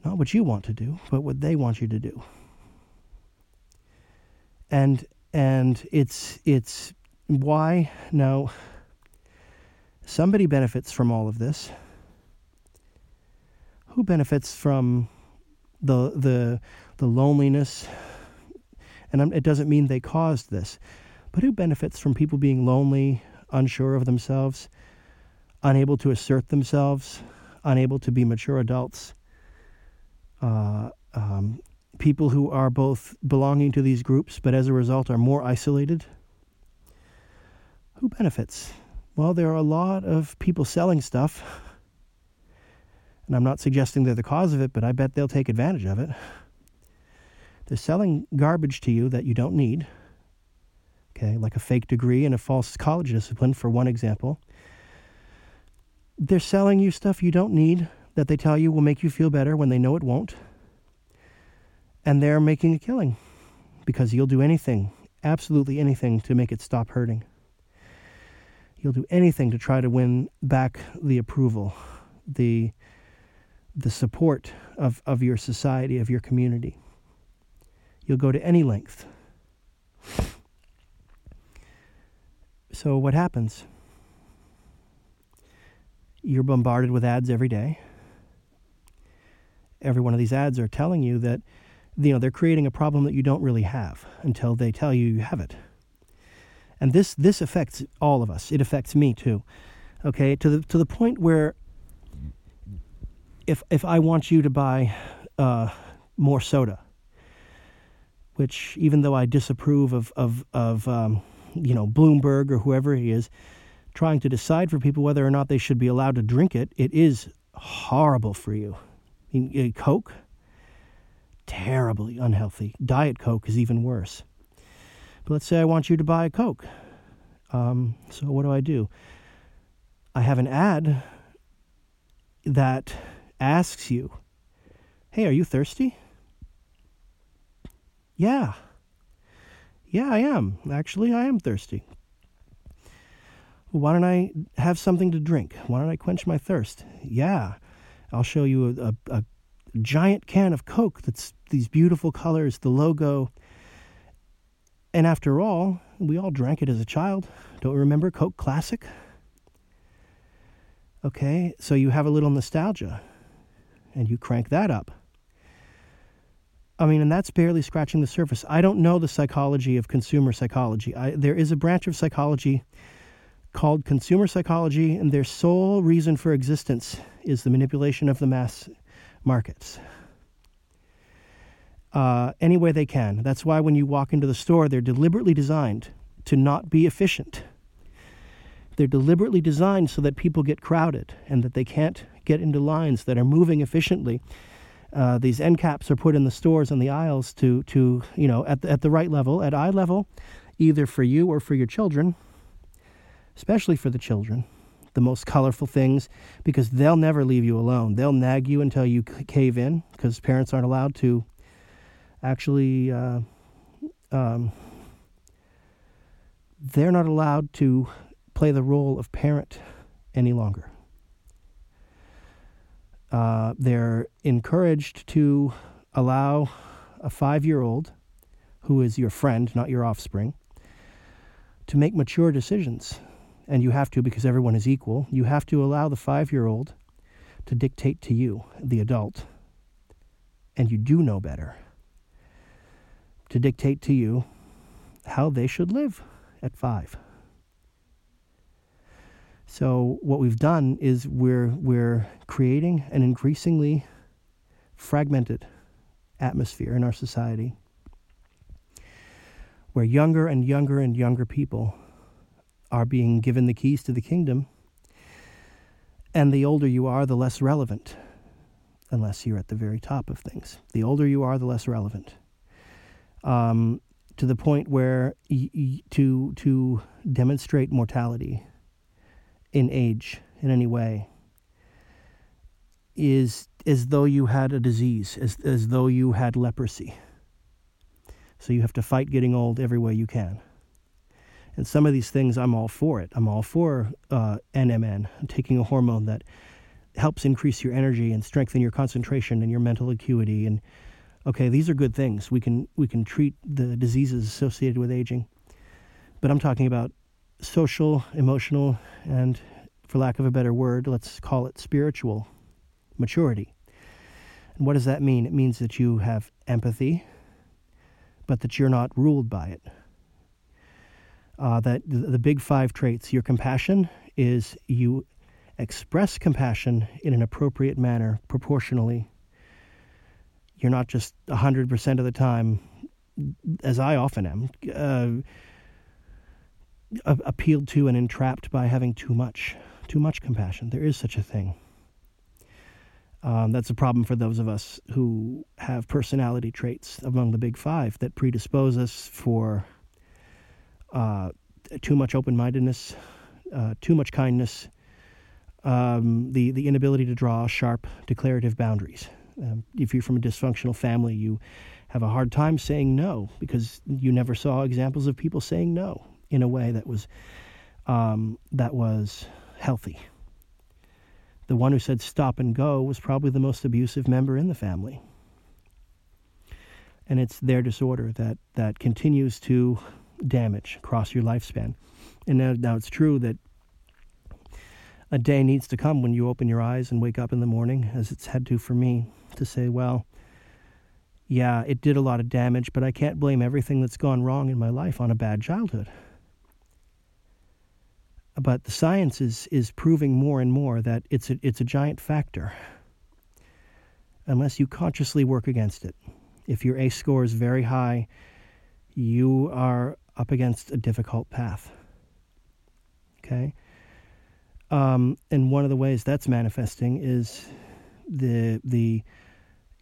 Not what you want to do, but what they want you to do. And and it's it's why now somebody benefits from all of this. Who benefits from the the the loneliness? And I'm, it doesn't mean they caused this, but who benefits from people being lonely, unsure of themselves, unable to assert themselves, unable to be mature adults? Uh, um, people who are both belonging to these groups, but as a result are more isolated. Who benefits? Well, there are a lot of people selling stuff, and I'm not suggesting they're the cause of it, but I bet they'll take advantage of it. They're selling garbage to you that you don't need, okay, like a fake degree and a false college discipline, for one example. They're selling you stuff you don't need, that they tell you will make you feel better when they know it won't. And they're making a killing because you'll do anything absolutely anything to make it stop hurting. You'll do anything to try to win back the approval, the the support of, of your society, of your community. You'll go to any length. So what happens? You're bombarded with ads every day. Every one of these ads are telling you that, you know, they're creating a problem that you don't really have until they tell you you have it. And this this affects all of us. It affects me too. Okay, to the to the point where if if I want you to buy uh, more soda, which even though I disapprove of of of um, you know, Bloomberg or whoever he is trying to decide for people whether or not they should be allowed to drink it, it is horrible for you. I mean, Coke, terribly unhealthy. Diet Coke is even worse. But let's say I want you to buy a Coke. Um, so what do I do? I have an ad that asks you, hey, are you thirsty? Yeah. Yeah, I am. Actually, I am thirsty. Well, why don't I have something to drink? Why don't I quench my thirst? Yeah. I'll show you a, a, a giant can of Coke that's these beautiful colors, the logo. And after all, we all drank it as a child. Don't we remember Coke Classic? Okay, so you have a little nostalgia, and you crank that up. I mean, and that's barely scratching the surface. I don't know the psychology of consumer psychology. I, there is a branch of psychology called consumer psychology, and their sole reason for existence is the manipulation of the mass markets. Uh, any way they can. That's why when you walk into the store, they're deliberately designed to not be efficient. They're deliberately designed so that people get crowded and that they can't get into lines that are moving efficiently. Uh, these end caps are put in the stores and the aisles to, to you know, at the, at the right level, at eye level, either for you or for your children, especially for the children, the most colorful things, because they'll never leave you alone. They'll nag you until you cave in, because parents aren't allowed to Actually, uh, um, they're not allowed to play the role of parent any longer. Uh, they're encouraged to allow a five-year-old, who is your friend, not your offspring, to make mature decisions. And you have to, because everyone is equal. You have to allow the five-year-old to dictate to you, the adult, and you do know better, to dictate to you how they should live at five. So what we've done is we're we're creating an increasingly fragmented atmosphere in our society, where younger and younger and younger people are being given the keys to the kingdom, and the older you are, the less relevant, unless you're at the very top of things. The older you are, the less relevant. Um, to the point where y- y- to to demonstrate mortality in age in any way is as though you had a disease, as as though you had leprosy. So you have to fight getting old every way you can. And some of these things, I'm all for it. I'm all for uh, N M N, taking a hormone that helps increase your energy and strengthen your concentration and your mental acuity and. Okay, these are good things. We can we can treat the diseases associated with aging. But I'm talking about social, emotional, and for lack of a better word, let's call it spiritual maturity. And what does that mean? It means that you have empathy, but that you're not ruled by it. Uh, that the, the big five traits, your compassion is you express compassion in an appropriate manner, proportionally. You're not just one hundred percent of the time, as I often am, uh, appealed to and entrapped by having too much, too much compassion. There is such a thing. Um, that's a problem for those of us who have personality traits among the big five that predispose us for uh, too much open-mindedness, uh, too much kindness, um, the, the inability to draw sharp, declarative boundaries. Um, if you're from a dysfunctional family, you have a hard time saying no because you never saw examples of people saying no in a way that was um, that was healthy. The one who said stop and go was probably the most abusive member in the family. And it's their disorder that, that continues to damage across your lifespan. And now, now it's true that a day needs to come when you open your eyes and wake up in the morning, as it's had to for me, to say, well, yeah, it did a lot of damage, but I can't blame everything that's gone wrong in my life on a bad childhood. But the science is, is proving more and more that it's a, it's a giant factor, unless you consciously work against it. If your A C E score is very high, you are up against a difficult path. Okay? Um, and one of the ways that's manifesting is the the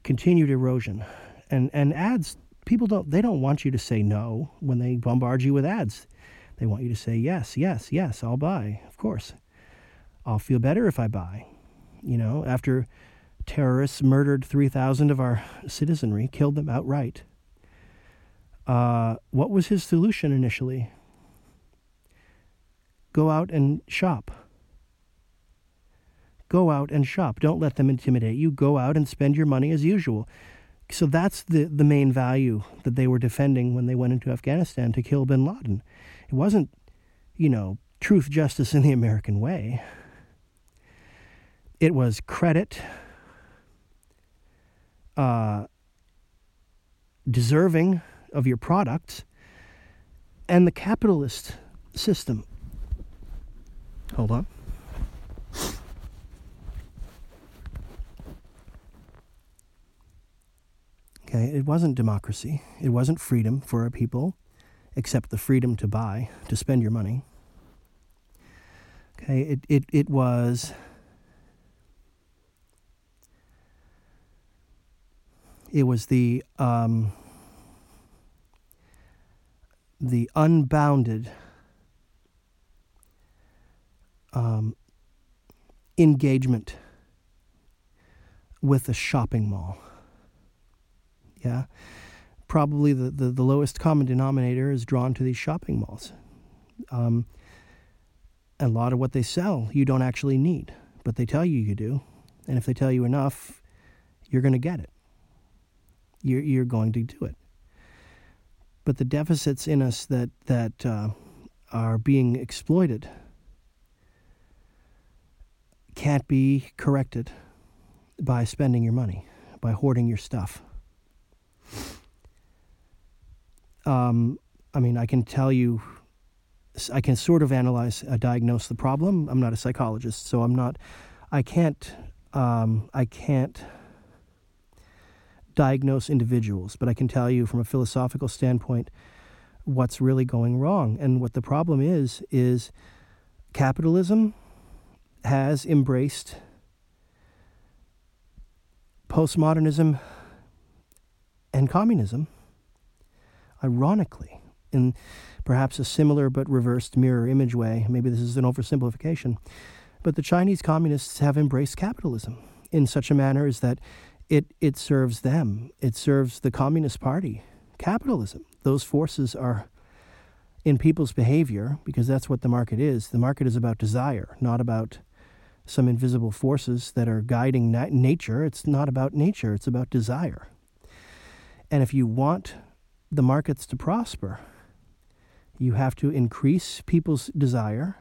continued erosion. And and ads, people don't, they don't want you to say no when they bombard you with ads. They want you to say, yes, yes, yes, I'll buy, of course. I'll feel better if I buy. You know, after terrorists murdered three thousand of our citizenry, killed them outright. Uh, what was his solution initially? Go out and shop. Go out and shop. Don't let them intimidate you. Go out and spend your money as usual. So that's the, the main value that they were defending when they went into Afghanistan to kill bin Laden. It wasn't, you know, truth, justice, and the American way. It was credit, uh, deserving of your products, and the capitalist system. Hold on. Okay, it wasn't democracy. It wasn't freedom for our people, except the freedom to buy, to spend your money. Okay, it, it, it was... It was the um, the unbounded um, engagement with a shopping mall. Yeah, probably the, the, the lowest common denominator is drawn to these shopping malls. Um, a lot of what they sell you don't actually need, but they tell you you do. And if they tell you enough, you're going to get it. You're, you're going to do it. But the deficits in us that, that uh, are being exploited can't be corrected by spending your money, by hoarding your stuff. Um, I mean, I can tell you, I can sort of analyze, uh, diagnose the problem. I'm not a psychologist, so I'm not, I can't, um, I can't... diagnose individuals, but I can tell you from a philosophical standpoint what's really going wrong. And what the problem is, is capitalism has embraced postmodernism and communism, ironically, in perhaps a similar but reversed mirror image way. Maybe this is an oversimplification, but the Chinese communists have embraced capitalism in such a manner as that It it serves them. It serves the Communist Party. Capitalism. Those forces are in people's behavior because that's what the market is. The market is about desire, not about some invisible forces that are guiding na- nature. It's not about nature. It's about desire. And if you want the markets to prosper, you have to increase people's desire.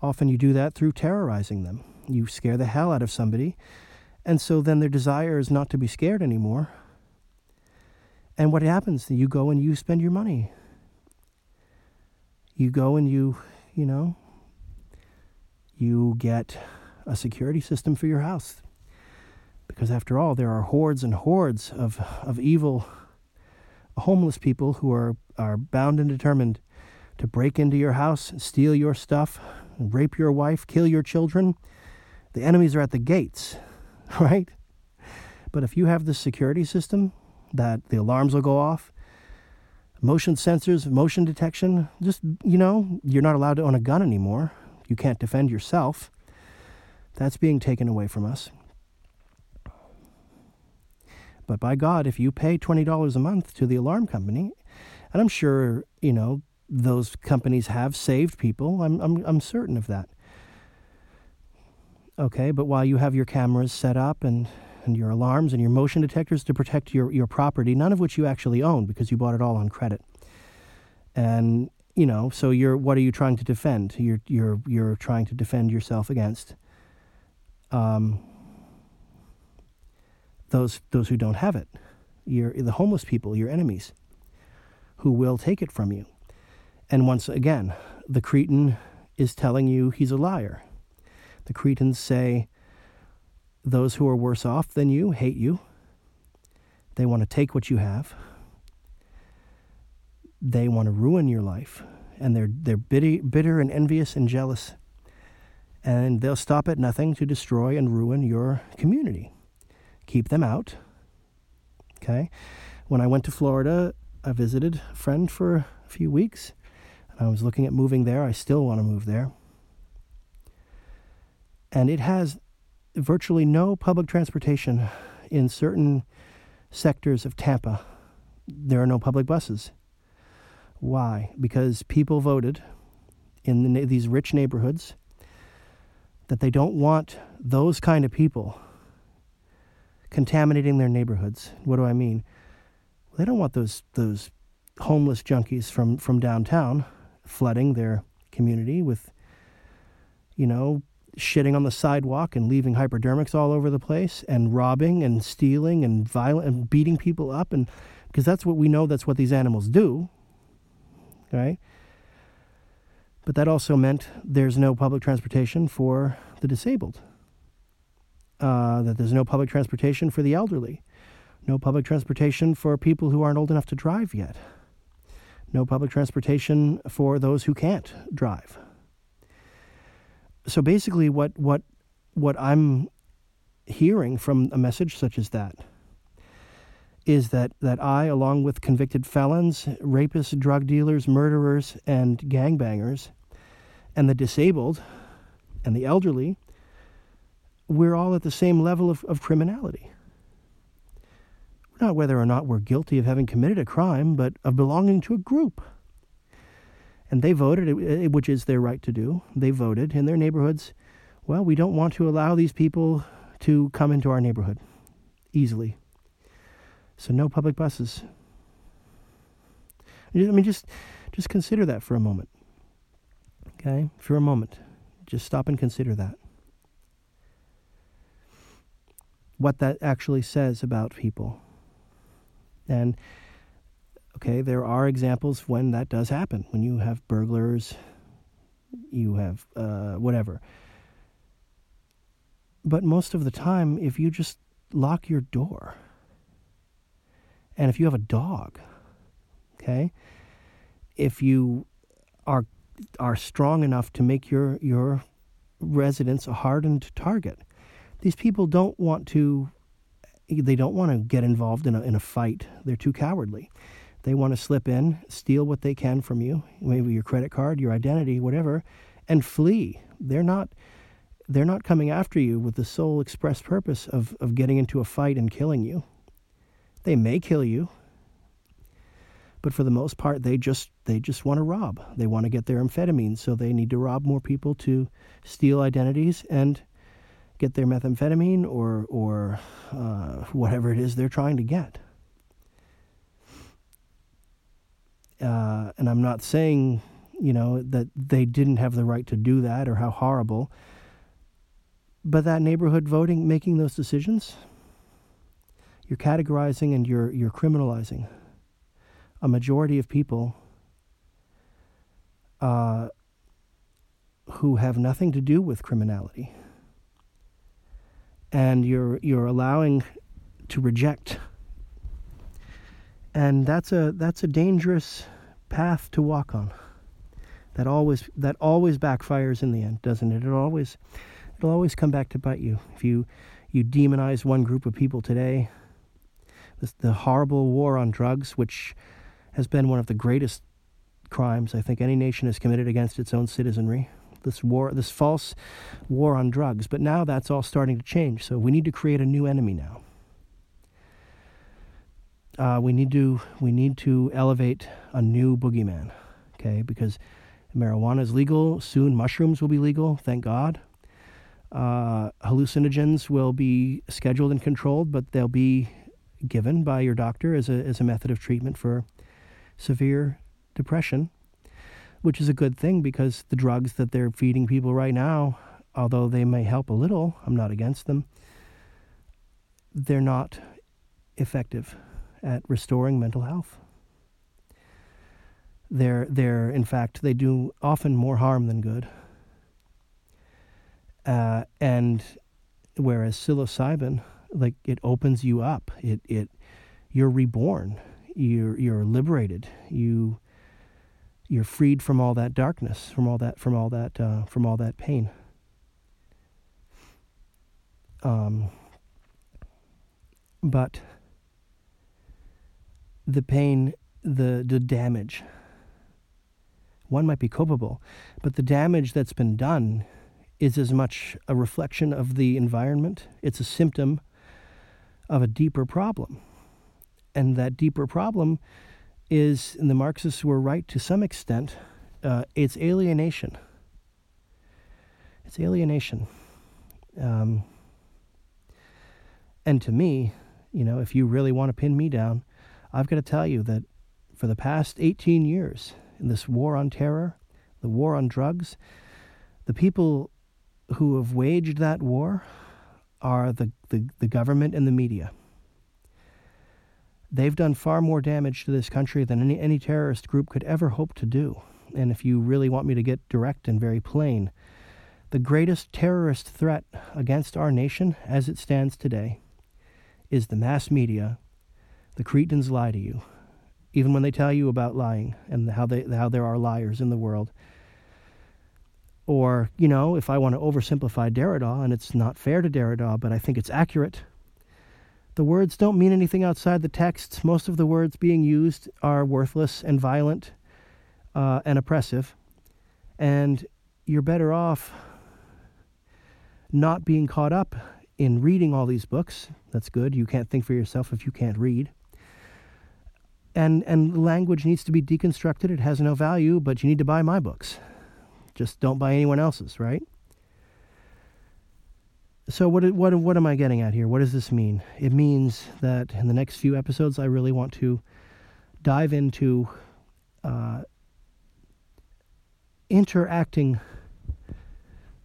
Often you do that through terrorizing them. You scare the hell out of somebody. And so then their desire is not to be scared anymore. And what happens? You go and you spend your money. You go and you, you know, you get a security system for your house. Because after all, there are hordes and hordes of, of evil, homeless people who are, are bound and determined to break into your house, steal your stuff, rape your wife, kill your children. The enemies are at the gates. Right? But if you have this security system that the alarms will go off, motion sensors, motion detection, just, you know, you're not allowed to own a gun anymore. You can't defend yourself. That's being taken away from us. But by God, if you pay twenty dollars a month to the alarm company, and I'm sure, you know, those companies have saved people. I'm I'm I'm certain of that. Okay, but while you have your cameras set up and, and your alarms and your motion detectors to protect your, your property, none of which you actually own because you bought it all on credit. And, you know, so you're what are you trying to defend? You're you're you're trying to defend yourself against um those those who don't have it. You're the homeless people, your enemies, who will take it from you. And once again, the Cretan is telling you he's a liar. The Cretans say those who are worse off than you hate you. They want to take what you have. They want to ruin your life. And they're they're bitter, bitter and envious and jealous. And they'll stop at nothing to destroy and ruin your community. Keep them out. Okay? When I went to Florida, I visited a friend for a few weeks. I was looking at moving there. I still want to move there. And it has virtually no public transportation in certain sectors of Tampa. There are no public buses. Why? Because people voted in the, these rich neighborhoods that they don't want those kind of people contaminating their neighborhoods. What do I mean? They don't want those those homeless junkies from, from downtown flooding their community with, you know, shitting on the sidewalk and leaving hypodermics all over the place and robbing and stealing and violent and beating people up, and because that's what we know, that's what these animals do, right? But that also meant there's no public transportation for the disabled, uh, that there's no public transportation for the elderly, no public transportation for people who aren't old enough to drive yet, no public transportation for those who can't drive. So basically what, what what I'm hearing from a message such as that is that, that I, along with convicted felons, rapists, drug dealers, murderers, and gangbangers, and the disabled and the elderly, we're all at the same level of, of criminality. Not whether or not we're guilty of having committed a crime, but of belonging to a group. And they voted, which is their right to do. They voted in their neighborhoods, well, we don't want to allow these people to come into our neighborhood easily. So no public buses. I mean, just just consider that for a moment. Okay? For a moment. Just stop and consider that. What that actually says about people. And, okay, there are examples when that does happen. When you have burglars, you have uh, whatever. But most of the time, if you just lock your door, and if you have a dog, okay, if you are are strong enough to make your, your residence a hardened target, these people don't want to... They don't want to get involved in a in a fight. They're too cowardly. They want to slip in, steal what they can from you, maybe your credit card, your identity, whatever, and flee. They're not they're not coming after you with the sole express purpose of, of getting into a fight and killing you. They may kill you, but for the most part, they just they just want to rob. They want to get their amphetamines, so they need to rob more people to steal identities and get their methamphetamine or or uh, whatever it is they're trying to get. Uh, and I'm not saying, you know, that they didn't have the right to do that or how horrible. But that neighborhood voting, making those decisions, you're categorizing and you're you're criminalizing a majority of people uh, who have nothing to do with criminality. And you're you're allowing to reject, and that's a that's a dangerous path to walk on. That always that always backfires in the end, doesn't it? It always it'll always come back to bite you. If you you demonize one group of people today, this, the horrible war on drugs, which has been one of the greatest crimes I think any nation has committed against its own citizenry. This war, this false war on drugs. But now that's all starting to change. So we need to create a new enemy now. uh, we need to we need to elevate a new boogeyman, okay? Because marijuana is legal soon. Mushrooms will be legal, thank God. Uh, hallucinogens will be scheduled and controlled, but they'll be given by your doctor as a as a method of treatment for severe depression, which is a good thing because the drugs that they're feeding people right now, although they may help a little, I'm not against them, they're not effective at restoring mental health. They're, they're in fact, they do often more harm than good. Uh, and whereas psilocybin, like, it opens you up, it, it, you're reborn, you're, you're liberated, you, you're freed from all that darkness, from all that, from all that, uh, from all that pain. Um, but the pain, the, the damage, one might be culpable, but the damage that's been done is as much a reflection of the environment. It's a symptom of a deeper problem. And that deeper problem is, and the Marxists were right to some extent, uh, it's alienation. It's alienation. Um, and to me, you know, if you really want to pin me down, I've got to tell you that for the past eighteen years, in this war on terror, the war on drugs, the people who have waged that war are the, the, the government and the media. They've done far more damage to this country than any, any terrorist group could ever hope to do. And if you really want me to get direct and very plain, the greatest terrorist threat against our nation as it stands today is the mass media. The Cretans lie to you, even when they tell you about lying and how they how there are liars in the world. Or, you know, if I want to oversimplify Derrida, and it's not fair to Derrida, but I think it's accurate, the words don't mean anything outside the texts. Most of the words being used are worthless and violent uh, and oppressive. And you're better off not being caught up in reading all these books. That's good. You can't think for yourself if you can't read. And, and language needs to be deconstructed. It has no value, but you need to buy my books. Just don't buy anyone else's, right? So what what what am I getting at here? What does this mean? It means that in the next few episodes, I really want to dive into uh, interacting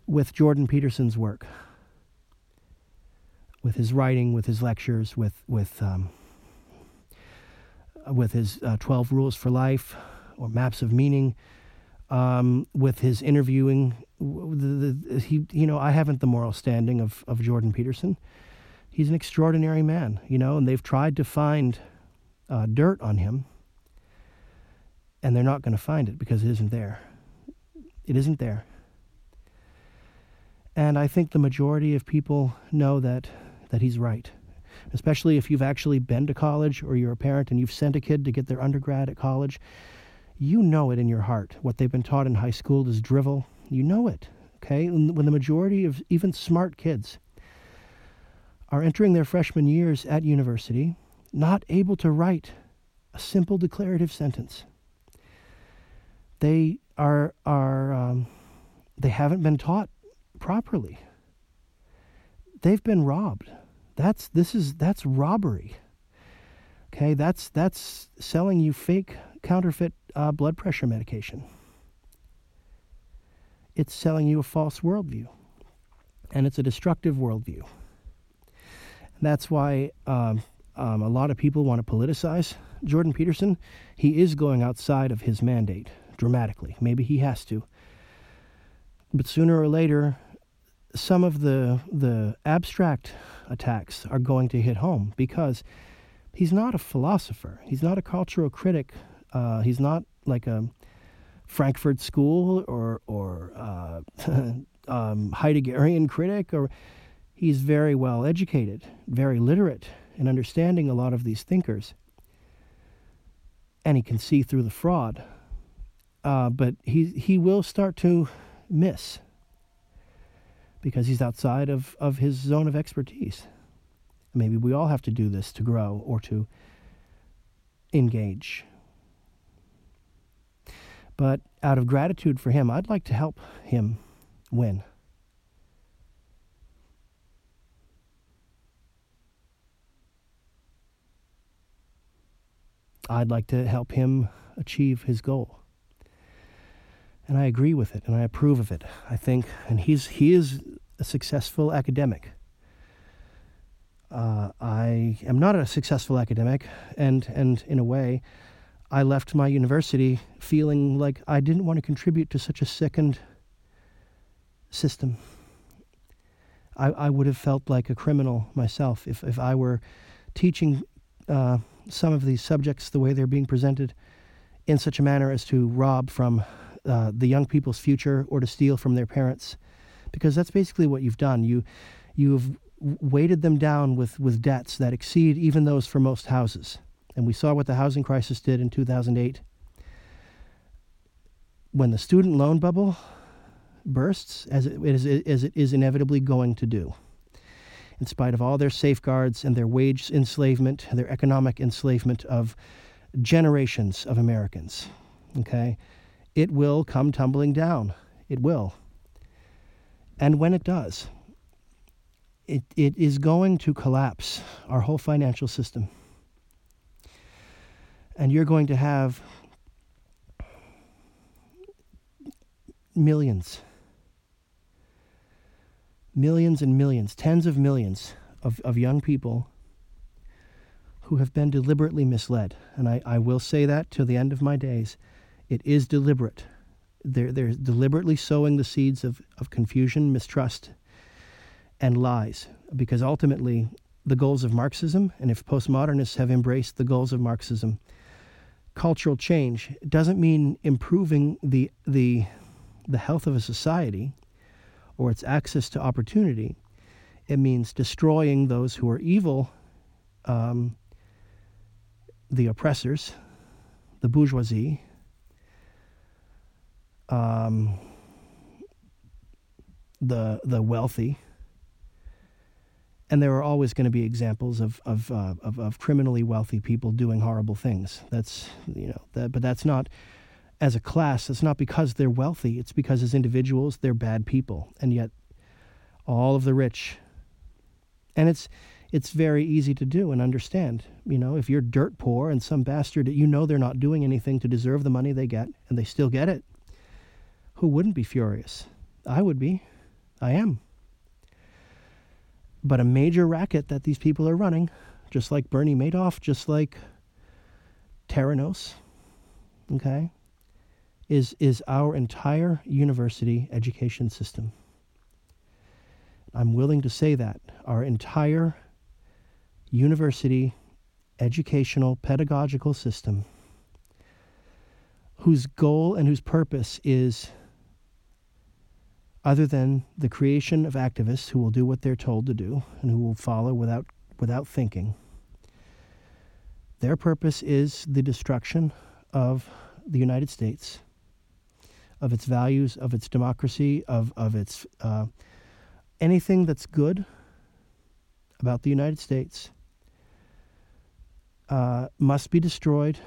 with Jordan Peterson's work, with his writing, with his lectures, with with um, with his uh, twelve Rules for Life or Maps of Meaning. Um, with his interviewing, the, the, he, you know, I haven't the moral standing of, of Jordan Peterson. He's an extraordinary man, you know, and they've tried to find uh, dirt on him, and they're not going to find it because it isn't there. It isn't there. And I think the majority of people know that, that he's right, especially if you've actually been to college or you're a parent and you've sent a kid to get their undergrad at college. You know it in your heart. What they've been taught in high school is drivel. You know it, okay? When the majority of even smart kids are entering their freshman years at university, not able to write a simple declarative sentence, they are are um, they haven't been taught properly. They've been robbed. That's this is that's robbery. Okay, that's that's selling you fake, counterfeit uh, blood pressure medication. It's selling you a false worldview, and it's a destructive worldview. And that's why um, um, a lot of people want to politicize Jordan Peterson. He is going outside of his mandate dramatically. Maybe he has to, but sooner or later, some of the the abstract attacks are going to hit home because he's not a philosopher. He's not a cultural critic. Uh, he's not like a Frankfurt School or or uh, um, Heideggerian critic. Or he's very well educated, very literate in understanding a lot of these thinkers, and he can see through the fraud. Uh, but he he will start to miss because he's outside of, of his zone of expertise. Maybe we all have to do this to grow or to engage. But out of gratitude for him, I'd like to help him win. I'd like to help him achieve his goal. And I agree with it, and I approve of it. I think, and he's he is a successful academic. Uh, I am not a successful academic, and, and in a way, I left my university feeling like I didn't want to contribute to such a sickened system. I, I would have felt like a criminal myself if, if I were teaching uh, some of these subjects the way they're being presented in such a manner as to rob from uh, the young people's future or to steal from their parents, because that's basically what you've done. You, you've weighted them down with, with debts that exceed even those for most houses. And we saw what the housing crisis did in two thousand eight. When the student loan bubble bursts, as it is, as it is inevitably going to do, in spite of all their safeguards and their wage enslavement, their economic enslavement of generations of Americans, okay? It will come tumbling down. It will. And when it does, it it is going to collapse our whole financial system. And you're going to have millions, millions and millions, tens of millions of, of young people who have been deliberately misled. And I, I will say that till the end of my days. It is deliberate. They're, they're deliberately sowing the seeds of, of confusion, mistrust, and lies, because ultimately the goals of Marxism, and if postmodernists have embraced the goals of Marxism, cultural change doesn't mean improving the the the health of a society or its access to opportunity. It means destroying those who are evil, um, the oppressors, the bourgeoisie, um, the the wealthy. And there are always going to be examples of of, uh, of of criminally wealthy people doing horrible things. That's you know, that, but that's not as a class. It's not because they're wealthy. It's because as individuals they're bad people. And yet, all of the rich. And it's it's very easy to do and understand. You know, if you're dirt poor and some bastard, you know they're not doing anything to deserve the money they get, and they still get it. Who wouldn't be furious? I would be. I am. But a major racket that these people are running, just like Bernie Madoff, just like Theranos, okay, is is our entire university education system. I'm willing to say that. Our entire university educational pedagogical system, whose goal and whose purpose is other than the creation of activists who will do what they're told to do and who will follow without without thinking. Their purpose is the destruction of the United States, of its values, of its democracy, of, of its uh, anything that's good about the United States uh, must be destroyed,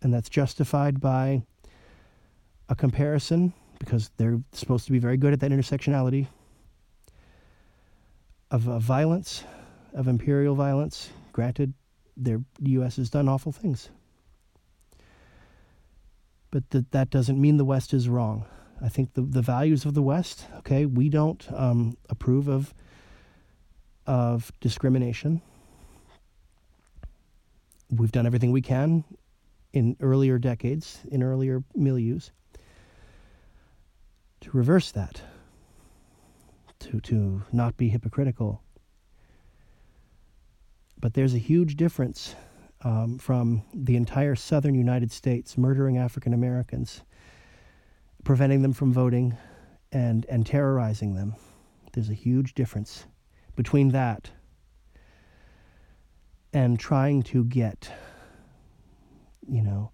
and that's justified by a comparison, because they're supposed to be very good at that intersectionality of uh, violence, of imperial violence. Granted, the U S has done awful things. But th- that doesn't mean the West is wrong. I think the, the values of the West, okay, we don't um, approve of of discrimination. We've done everything we can in earlier decades, in earlier milieus, to reverse that, to to not be hypocritical. But there's a huge difference um, from the entire southern United States murdering African Americans, preventing them from voting, and, and terrorizing them. There's a huge difference between that and trying to get, you know,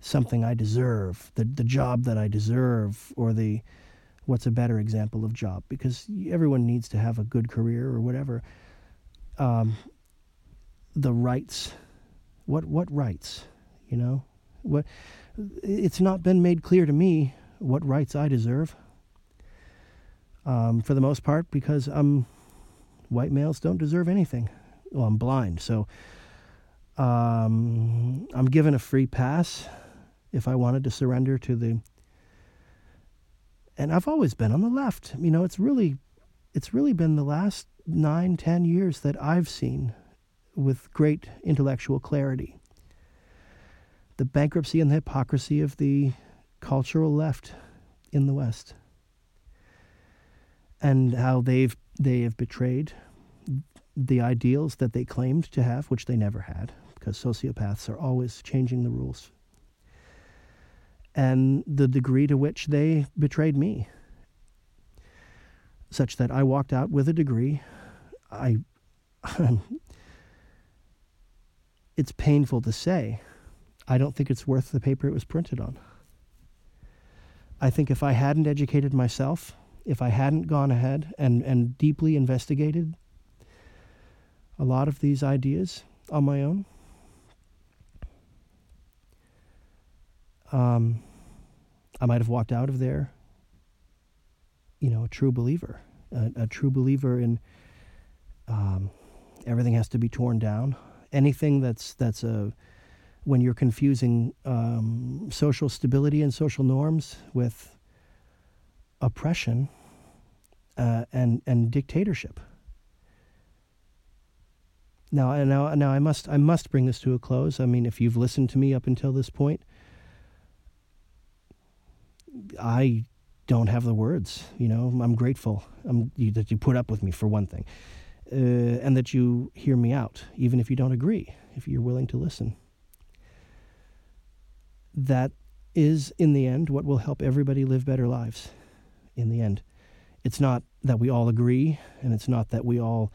something I deserve, the the job that I deserve, or the, what's a better example of job? Because everyone needs to have a good career or whatever. Um, the rights, what what rights, you know? What? It's not been made clear to me what rights I deserve, um, for the most part, because um, white males don't deserve anything. Well, I'm blind, so um, I'm given a free pass if I wanted to surrender to the... And I've always been on the left. You know, it's really, it's really been the last nine, ten years that I've seen with great intellectual clarity the bankruptcy and the hypocrisy of the cultural left in the West, and how they've they have betrayed the ideals that they claimed to have, which they never had, because sociopaths are always changing the rules, and the degree to which they betrayed me, such that I walked out with a degree. I, it's painful to say, I don't think it's worth the paper it was printed on. I think if I hadn't educated myself, if I hadn't gone ahead and, and deeply investigated a lot of these ideas on my own, um, I might have walked out of there, you know, a true believer, a, a true believer in um, everything has to be torn down. Anything that's that's a when you're confusing um, social stability and social norms with oppression uh, and and dictatorship. Now, now, now, I must I must bring this to a close. I mean, if you've listened to me up until this point, I don't have the words. You know, I'm grateful I'm, you, that you put up with me, for one thing, uh, and that you hear me out, even if you don't agree, if you're willing to listen. That is, in the end, what will help everybody live better lives. In the end, it's not that we all agree, and it's not that we all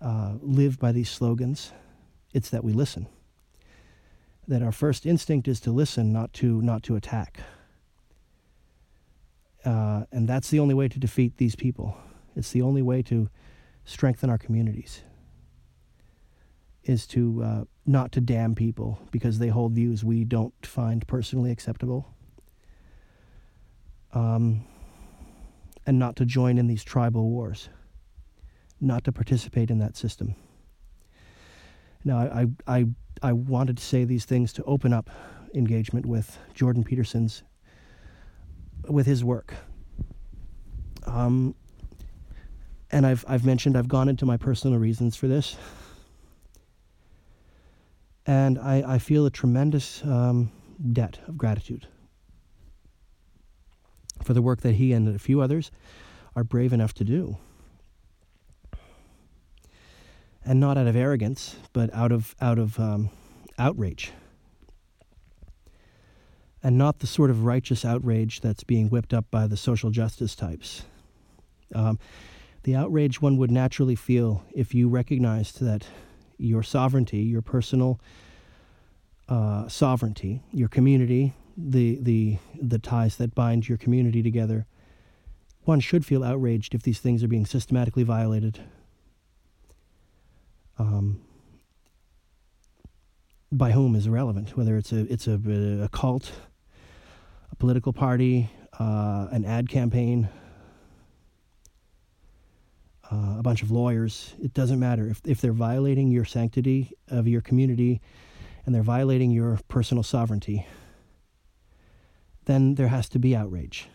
uh, live by these slogans. It's that we listen. That our first instinct is to listen, not to not to attack. Uh, and that's the only way to defeat these people. It's the only way to strengthen our communities. Is to uh, not to damn people because they hold views we don't find personally acceptable. Um, and not to join in these tribal wars. Not to participate in that system. Now, I, I, I wanted to say these things to open up engagement with Jordan Peterson's, with his work. Um, and I've, I've mentioned, I've gone into my personal reasons for this. And I, I feel a tremendous um, debt of gratitude for the work that he and a few others are brave enough to do. And not out of arrogance, but out of out of um, outrage. And not the sort of righteous outrage that's being whipped up by the social justice types. Um, the outrage one would naturally feel if you recognized that your sovereignty, your personal uh, sovereignty, your community, the the the ties that bind your community together. One should feel outraged if these things are being systematically violated um, by whom is irrelevant, whether it's a it's a, a cult, a political party, uh, an ad campaign, Uh, a bunch of lawyers. It doesn't matter. If if they're violating your sanctity of your community and they're violating your personal sovereignty, then there has to be outrage.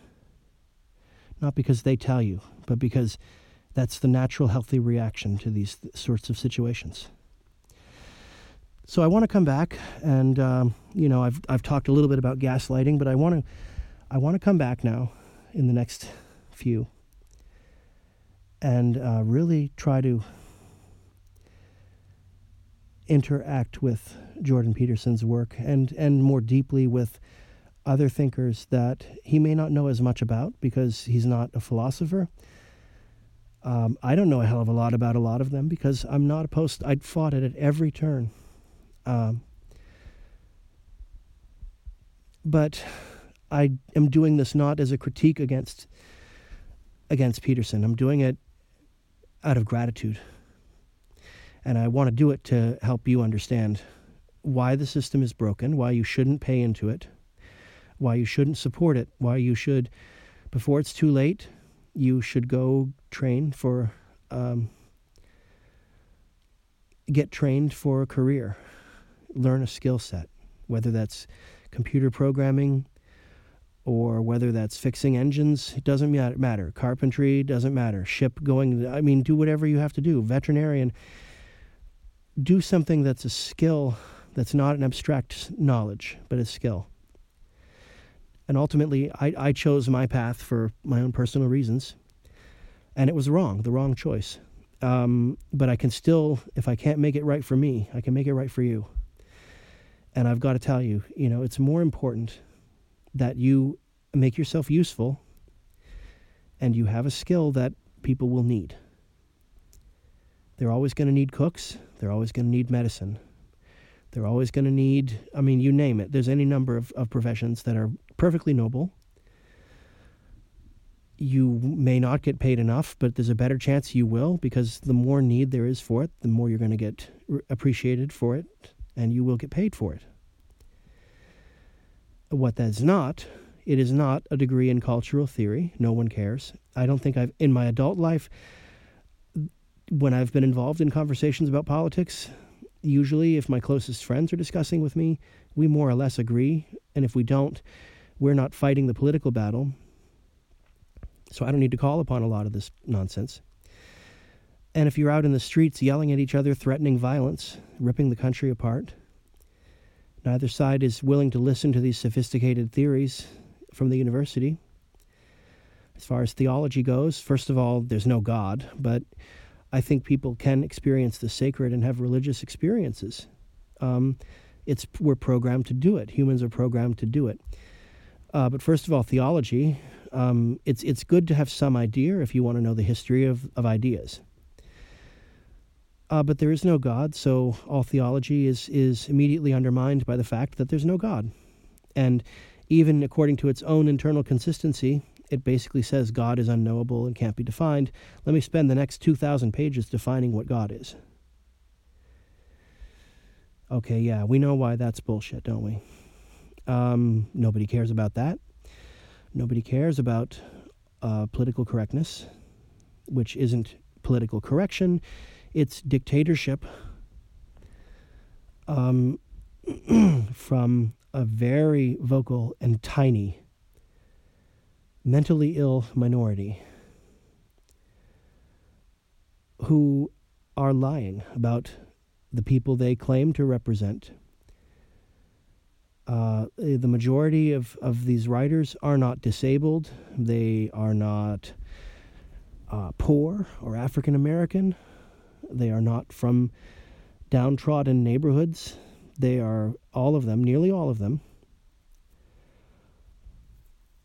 Not because they tell you, but because that's the natural, healthy reaction to these th- sorts of situations. So I want to come back and, um, you know, I've I've talked a little bit about gaslighting, but I want to I want to come back now in the next few and uh, really try to interact with Jordan Peterson's work and, and more deeply with other thinkers that he may not know as much about because he's not a philosopher. Um, I don't know a hell of a lot about a lot of them because I'm not opposed. I'd fought it at every turn. Um, but I am doing this not as a critique against against Peterson. I'm doing it out of gratitude. And I want to do it to help you understand why the system is broken, why you shouldn't pay into it, why you shouldn't support it, why you should, before it's too late, you should go train for, um, get trained for a career, learn a skill set, whether that's computer programming or whether that's fixing engines, it doesn't matter. Carpentry doesn't matter. Ship going, I mean, do whatever you have to do. Veterinarian, do something that's a skill that's not an abstract knowledge, but a skill. And ultimately, I, I chose my path for my own personal reasons, and it was wrong, the wrong choice. Um, but I can still, if I can't make it right for me, I can make it right for you. And I've got to tell you, you know, it's more important that you make yourself useful and you have a skill that people will need. They're always going to need cooks. They're always going to need medicine. They're always going to need, I mean, you name it. There's any number of, of professions that are perfectly noble. You may not get paid enough, but there's a better chance you will, because the more need there is for it, the more you're going to get appreciated for it, and you will get paid for it. What that's not, it is not a degree in cultural theory. No one cares. I don't think I've, in my adult life, when I've been involved in conversations about politics, usually if my closest friends are discussing with me, we more or less agree. And if we don't, we're not fighting the political battle. So I don't need to call upon a lot of this nonsense. And if you're out in the streets yelling at each other, threatening violence, ripping the country apart, neither side is willing to listen to these sophisticated theories from the university. As far as theology goes, first of all, there's no God, but I think people can experience the sacred and have religious experiences. Um, it's we're programmed to do it. Humans are programmed to do it. Uh, but first of all, theology, um, it's it's good to have some idea if you want to know the history of, of ideas. Uh, but there is no God, so all theology is, is immediately undermined by the fact that there's no God. And even according to its own internal consistency, it basically says God is unknowable and can't be defined. Let me spend the next two thousand pages defining what God is. Okay, yeah, we know why that's bullshit, don't we? Um, nobody cares about that. Nobody cares about uh, political correctness, which isn't political correction. It's dictatorship um, from a very vocal and tiny, mentally ill minority who are lying about the people they claim to represent. Uh, the majority of, of these writers are not disabled. They are not uh, poor or African American. They are not from downtrodden neighborhoods. They are, all of them, nearly all of them,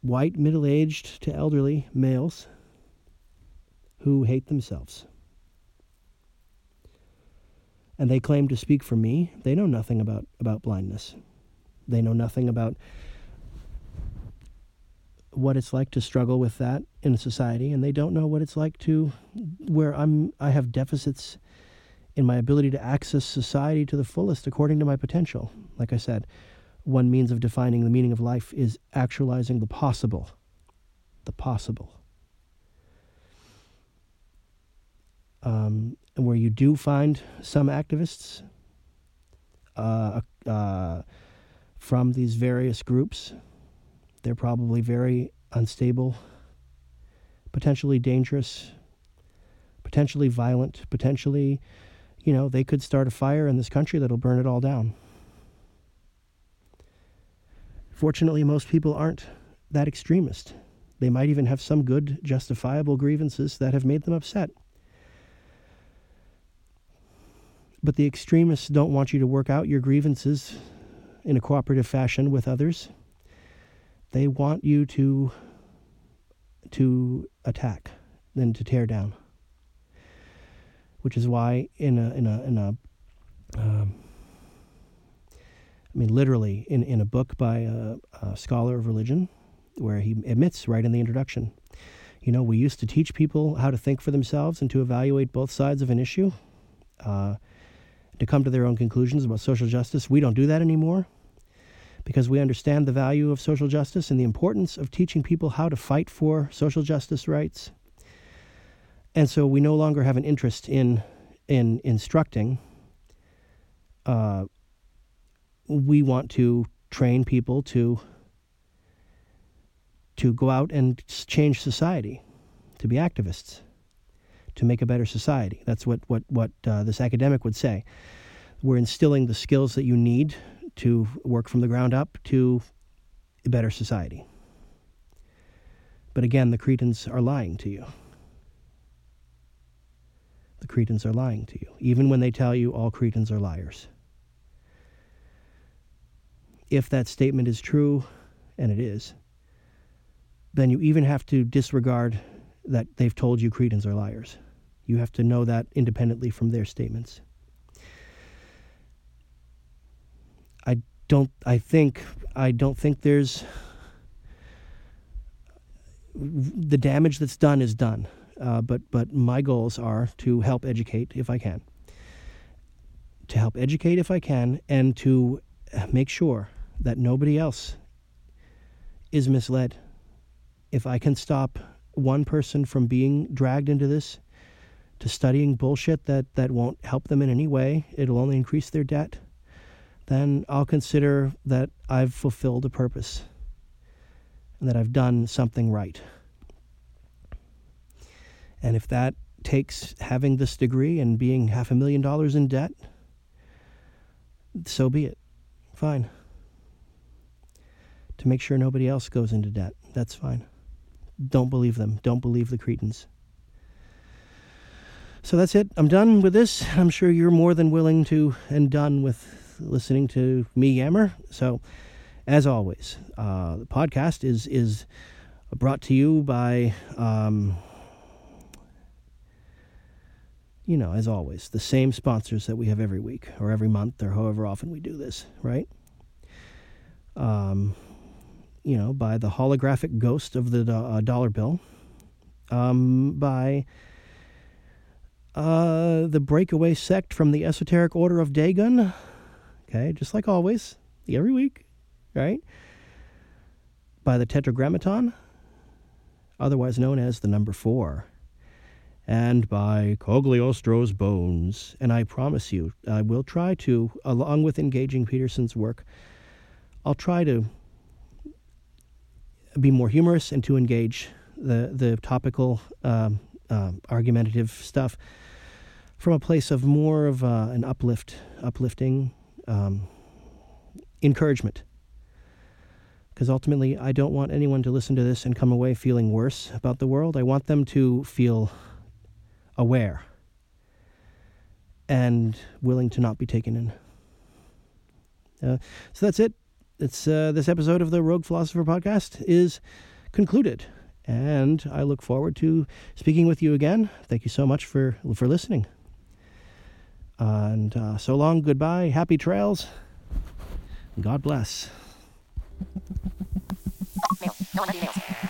white, middle-aged to elderly males who hate themselves. And they claim to speak for me. They know nothing about, about blindness. They know nothing about what it's like to struggle with that in society, and they don't know what it's like to where I'm I have deficits in my ability to access society to the fullest according to my potential. Like I said, one means of defining the meaning of life is actualizing the possible. The possible. Um, and where you do find some activists uh, uh, from these various groups, they're probably very unstable, potentially dangerous, potentially violent, potentially, you know, they could start a fire in this country that'll burn it all down. Fortunately, most people aren't that extremist. They might even have some good, justifiable grievances that have made them upset. But the extremists don't want you to work out your grievances in a cooperative fashion with others. They want you to to attack, then to tear down. Which is why, in a in a in a, um, I mean, literally in, in a book by a, a scholar of religion, where he admits right in the introduction, you know, we used to teach people how to think for themselves and to evaluate both sides of an issue. Uh, to come to their own conclusions about social justice. We don't do that anymore because we understand the value of social justice and the importance of teaching people how to fight for social justice rights. And so we no longer have an interest in in instructing. Uh, we want to train people to to go out and change society, to be activists, to make a better society. That's what what what uh, this academic would say. We're instilling the skills that you need to work from the ground up to a better society. But again, the Cretans are lying to you. The Cretans are lying to you, even when they tell you all Cretans are liars. If that statement is true, and it is, then you even have to disregard that they've told you Cretans are liars. You have to know that independently from their statements. I don't, I think, I don't think there's, the damage that's done is done. Uh, but but my goals are to help educate if I can, to help educate if I can, and to make sure that nobody else is misled. If I can stop one person from being dragged into this, to studying bullshit that, that won't help them in any way, it'll only increase their debt, then I'll consider that I've fulfilled a purpose and that I've done something right. And if that takes having this degree and being half a million dollars in debt, so be it. Fine. To make sure nobody else goes into debt, that's fine. Don't believe them. Don't believe the Cretans. So that's it. I'm done with this. I'm sure you're more than willing to and done with listening to me yammer. So, as always, uh, the podcast is, is brought to you by... Um, You know, as always, the same sponsors that we have every week or every month or however often we do this, right? Um, you know, by the holographic ghost of the uh, dollar bill, um, by uh, the breakaway sect from the Esoteric Order of Dagon, okay, just like always, every week, right? By the Tetragrammaton, otherwise known as the number four. And by Cogliostro's bones. And I promise you, I will try to, along with engaging Peterson's work, I'll try to be more humorous and to engage the, the topical, um, uh, argumentative stuff from a place of more of uh, an uplift, uplifting um, encouragement. Because ultimately, I don't want anyone to listen to this and come away feeling worse about the world. I want them to feel aware and willing to not be taken in. Uh, so that's it. It's uh, this episode of the Rogue Philosopher Podcast is concluded, and I look forward to speaking with you again. Thank you so much for for listening. Uh, and uh, so long, goodbye, happy trails, and God bless. Mail. No one emails.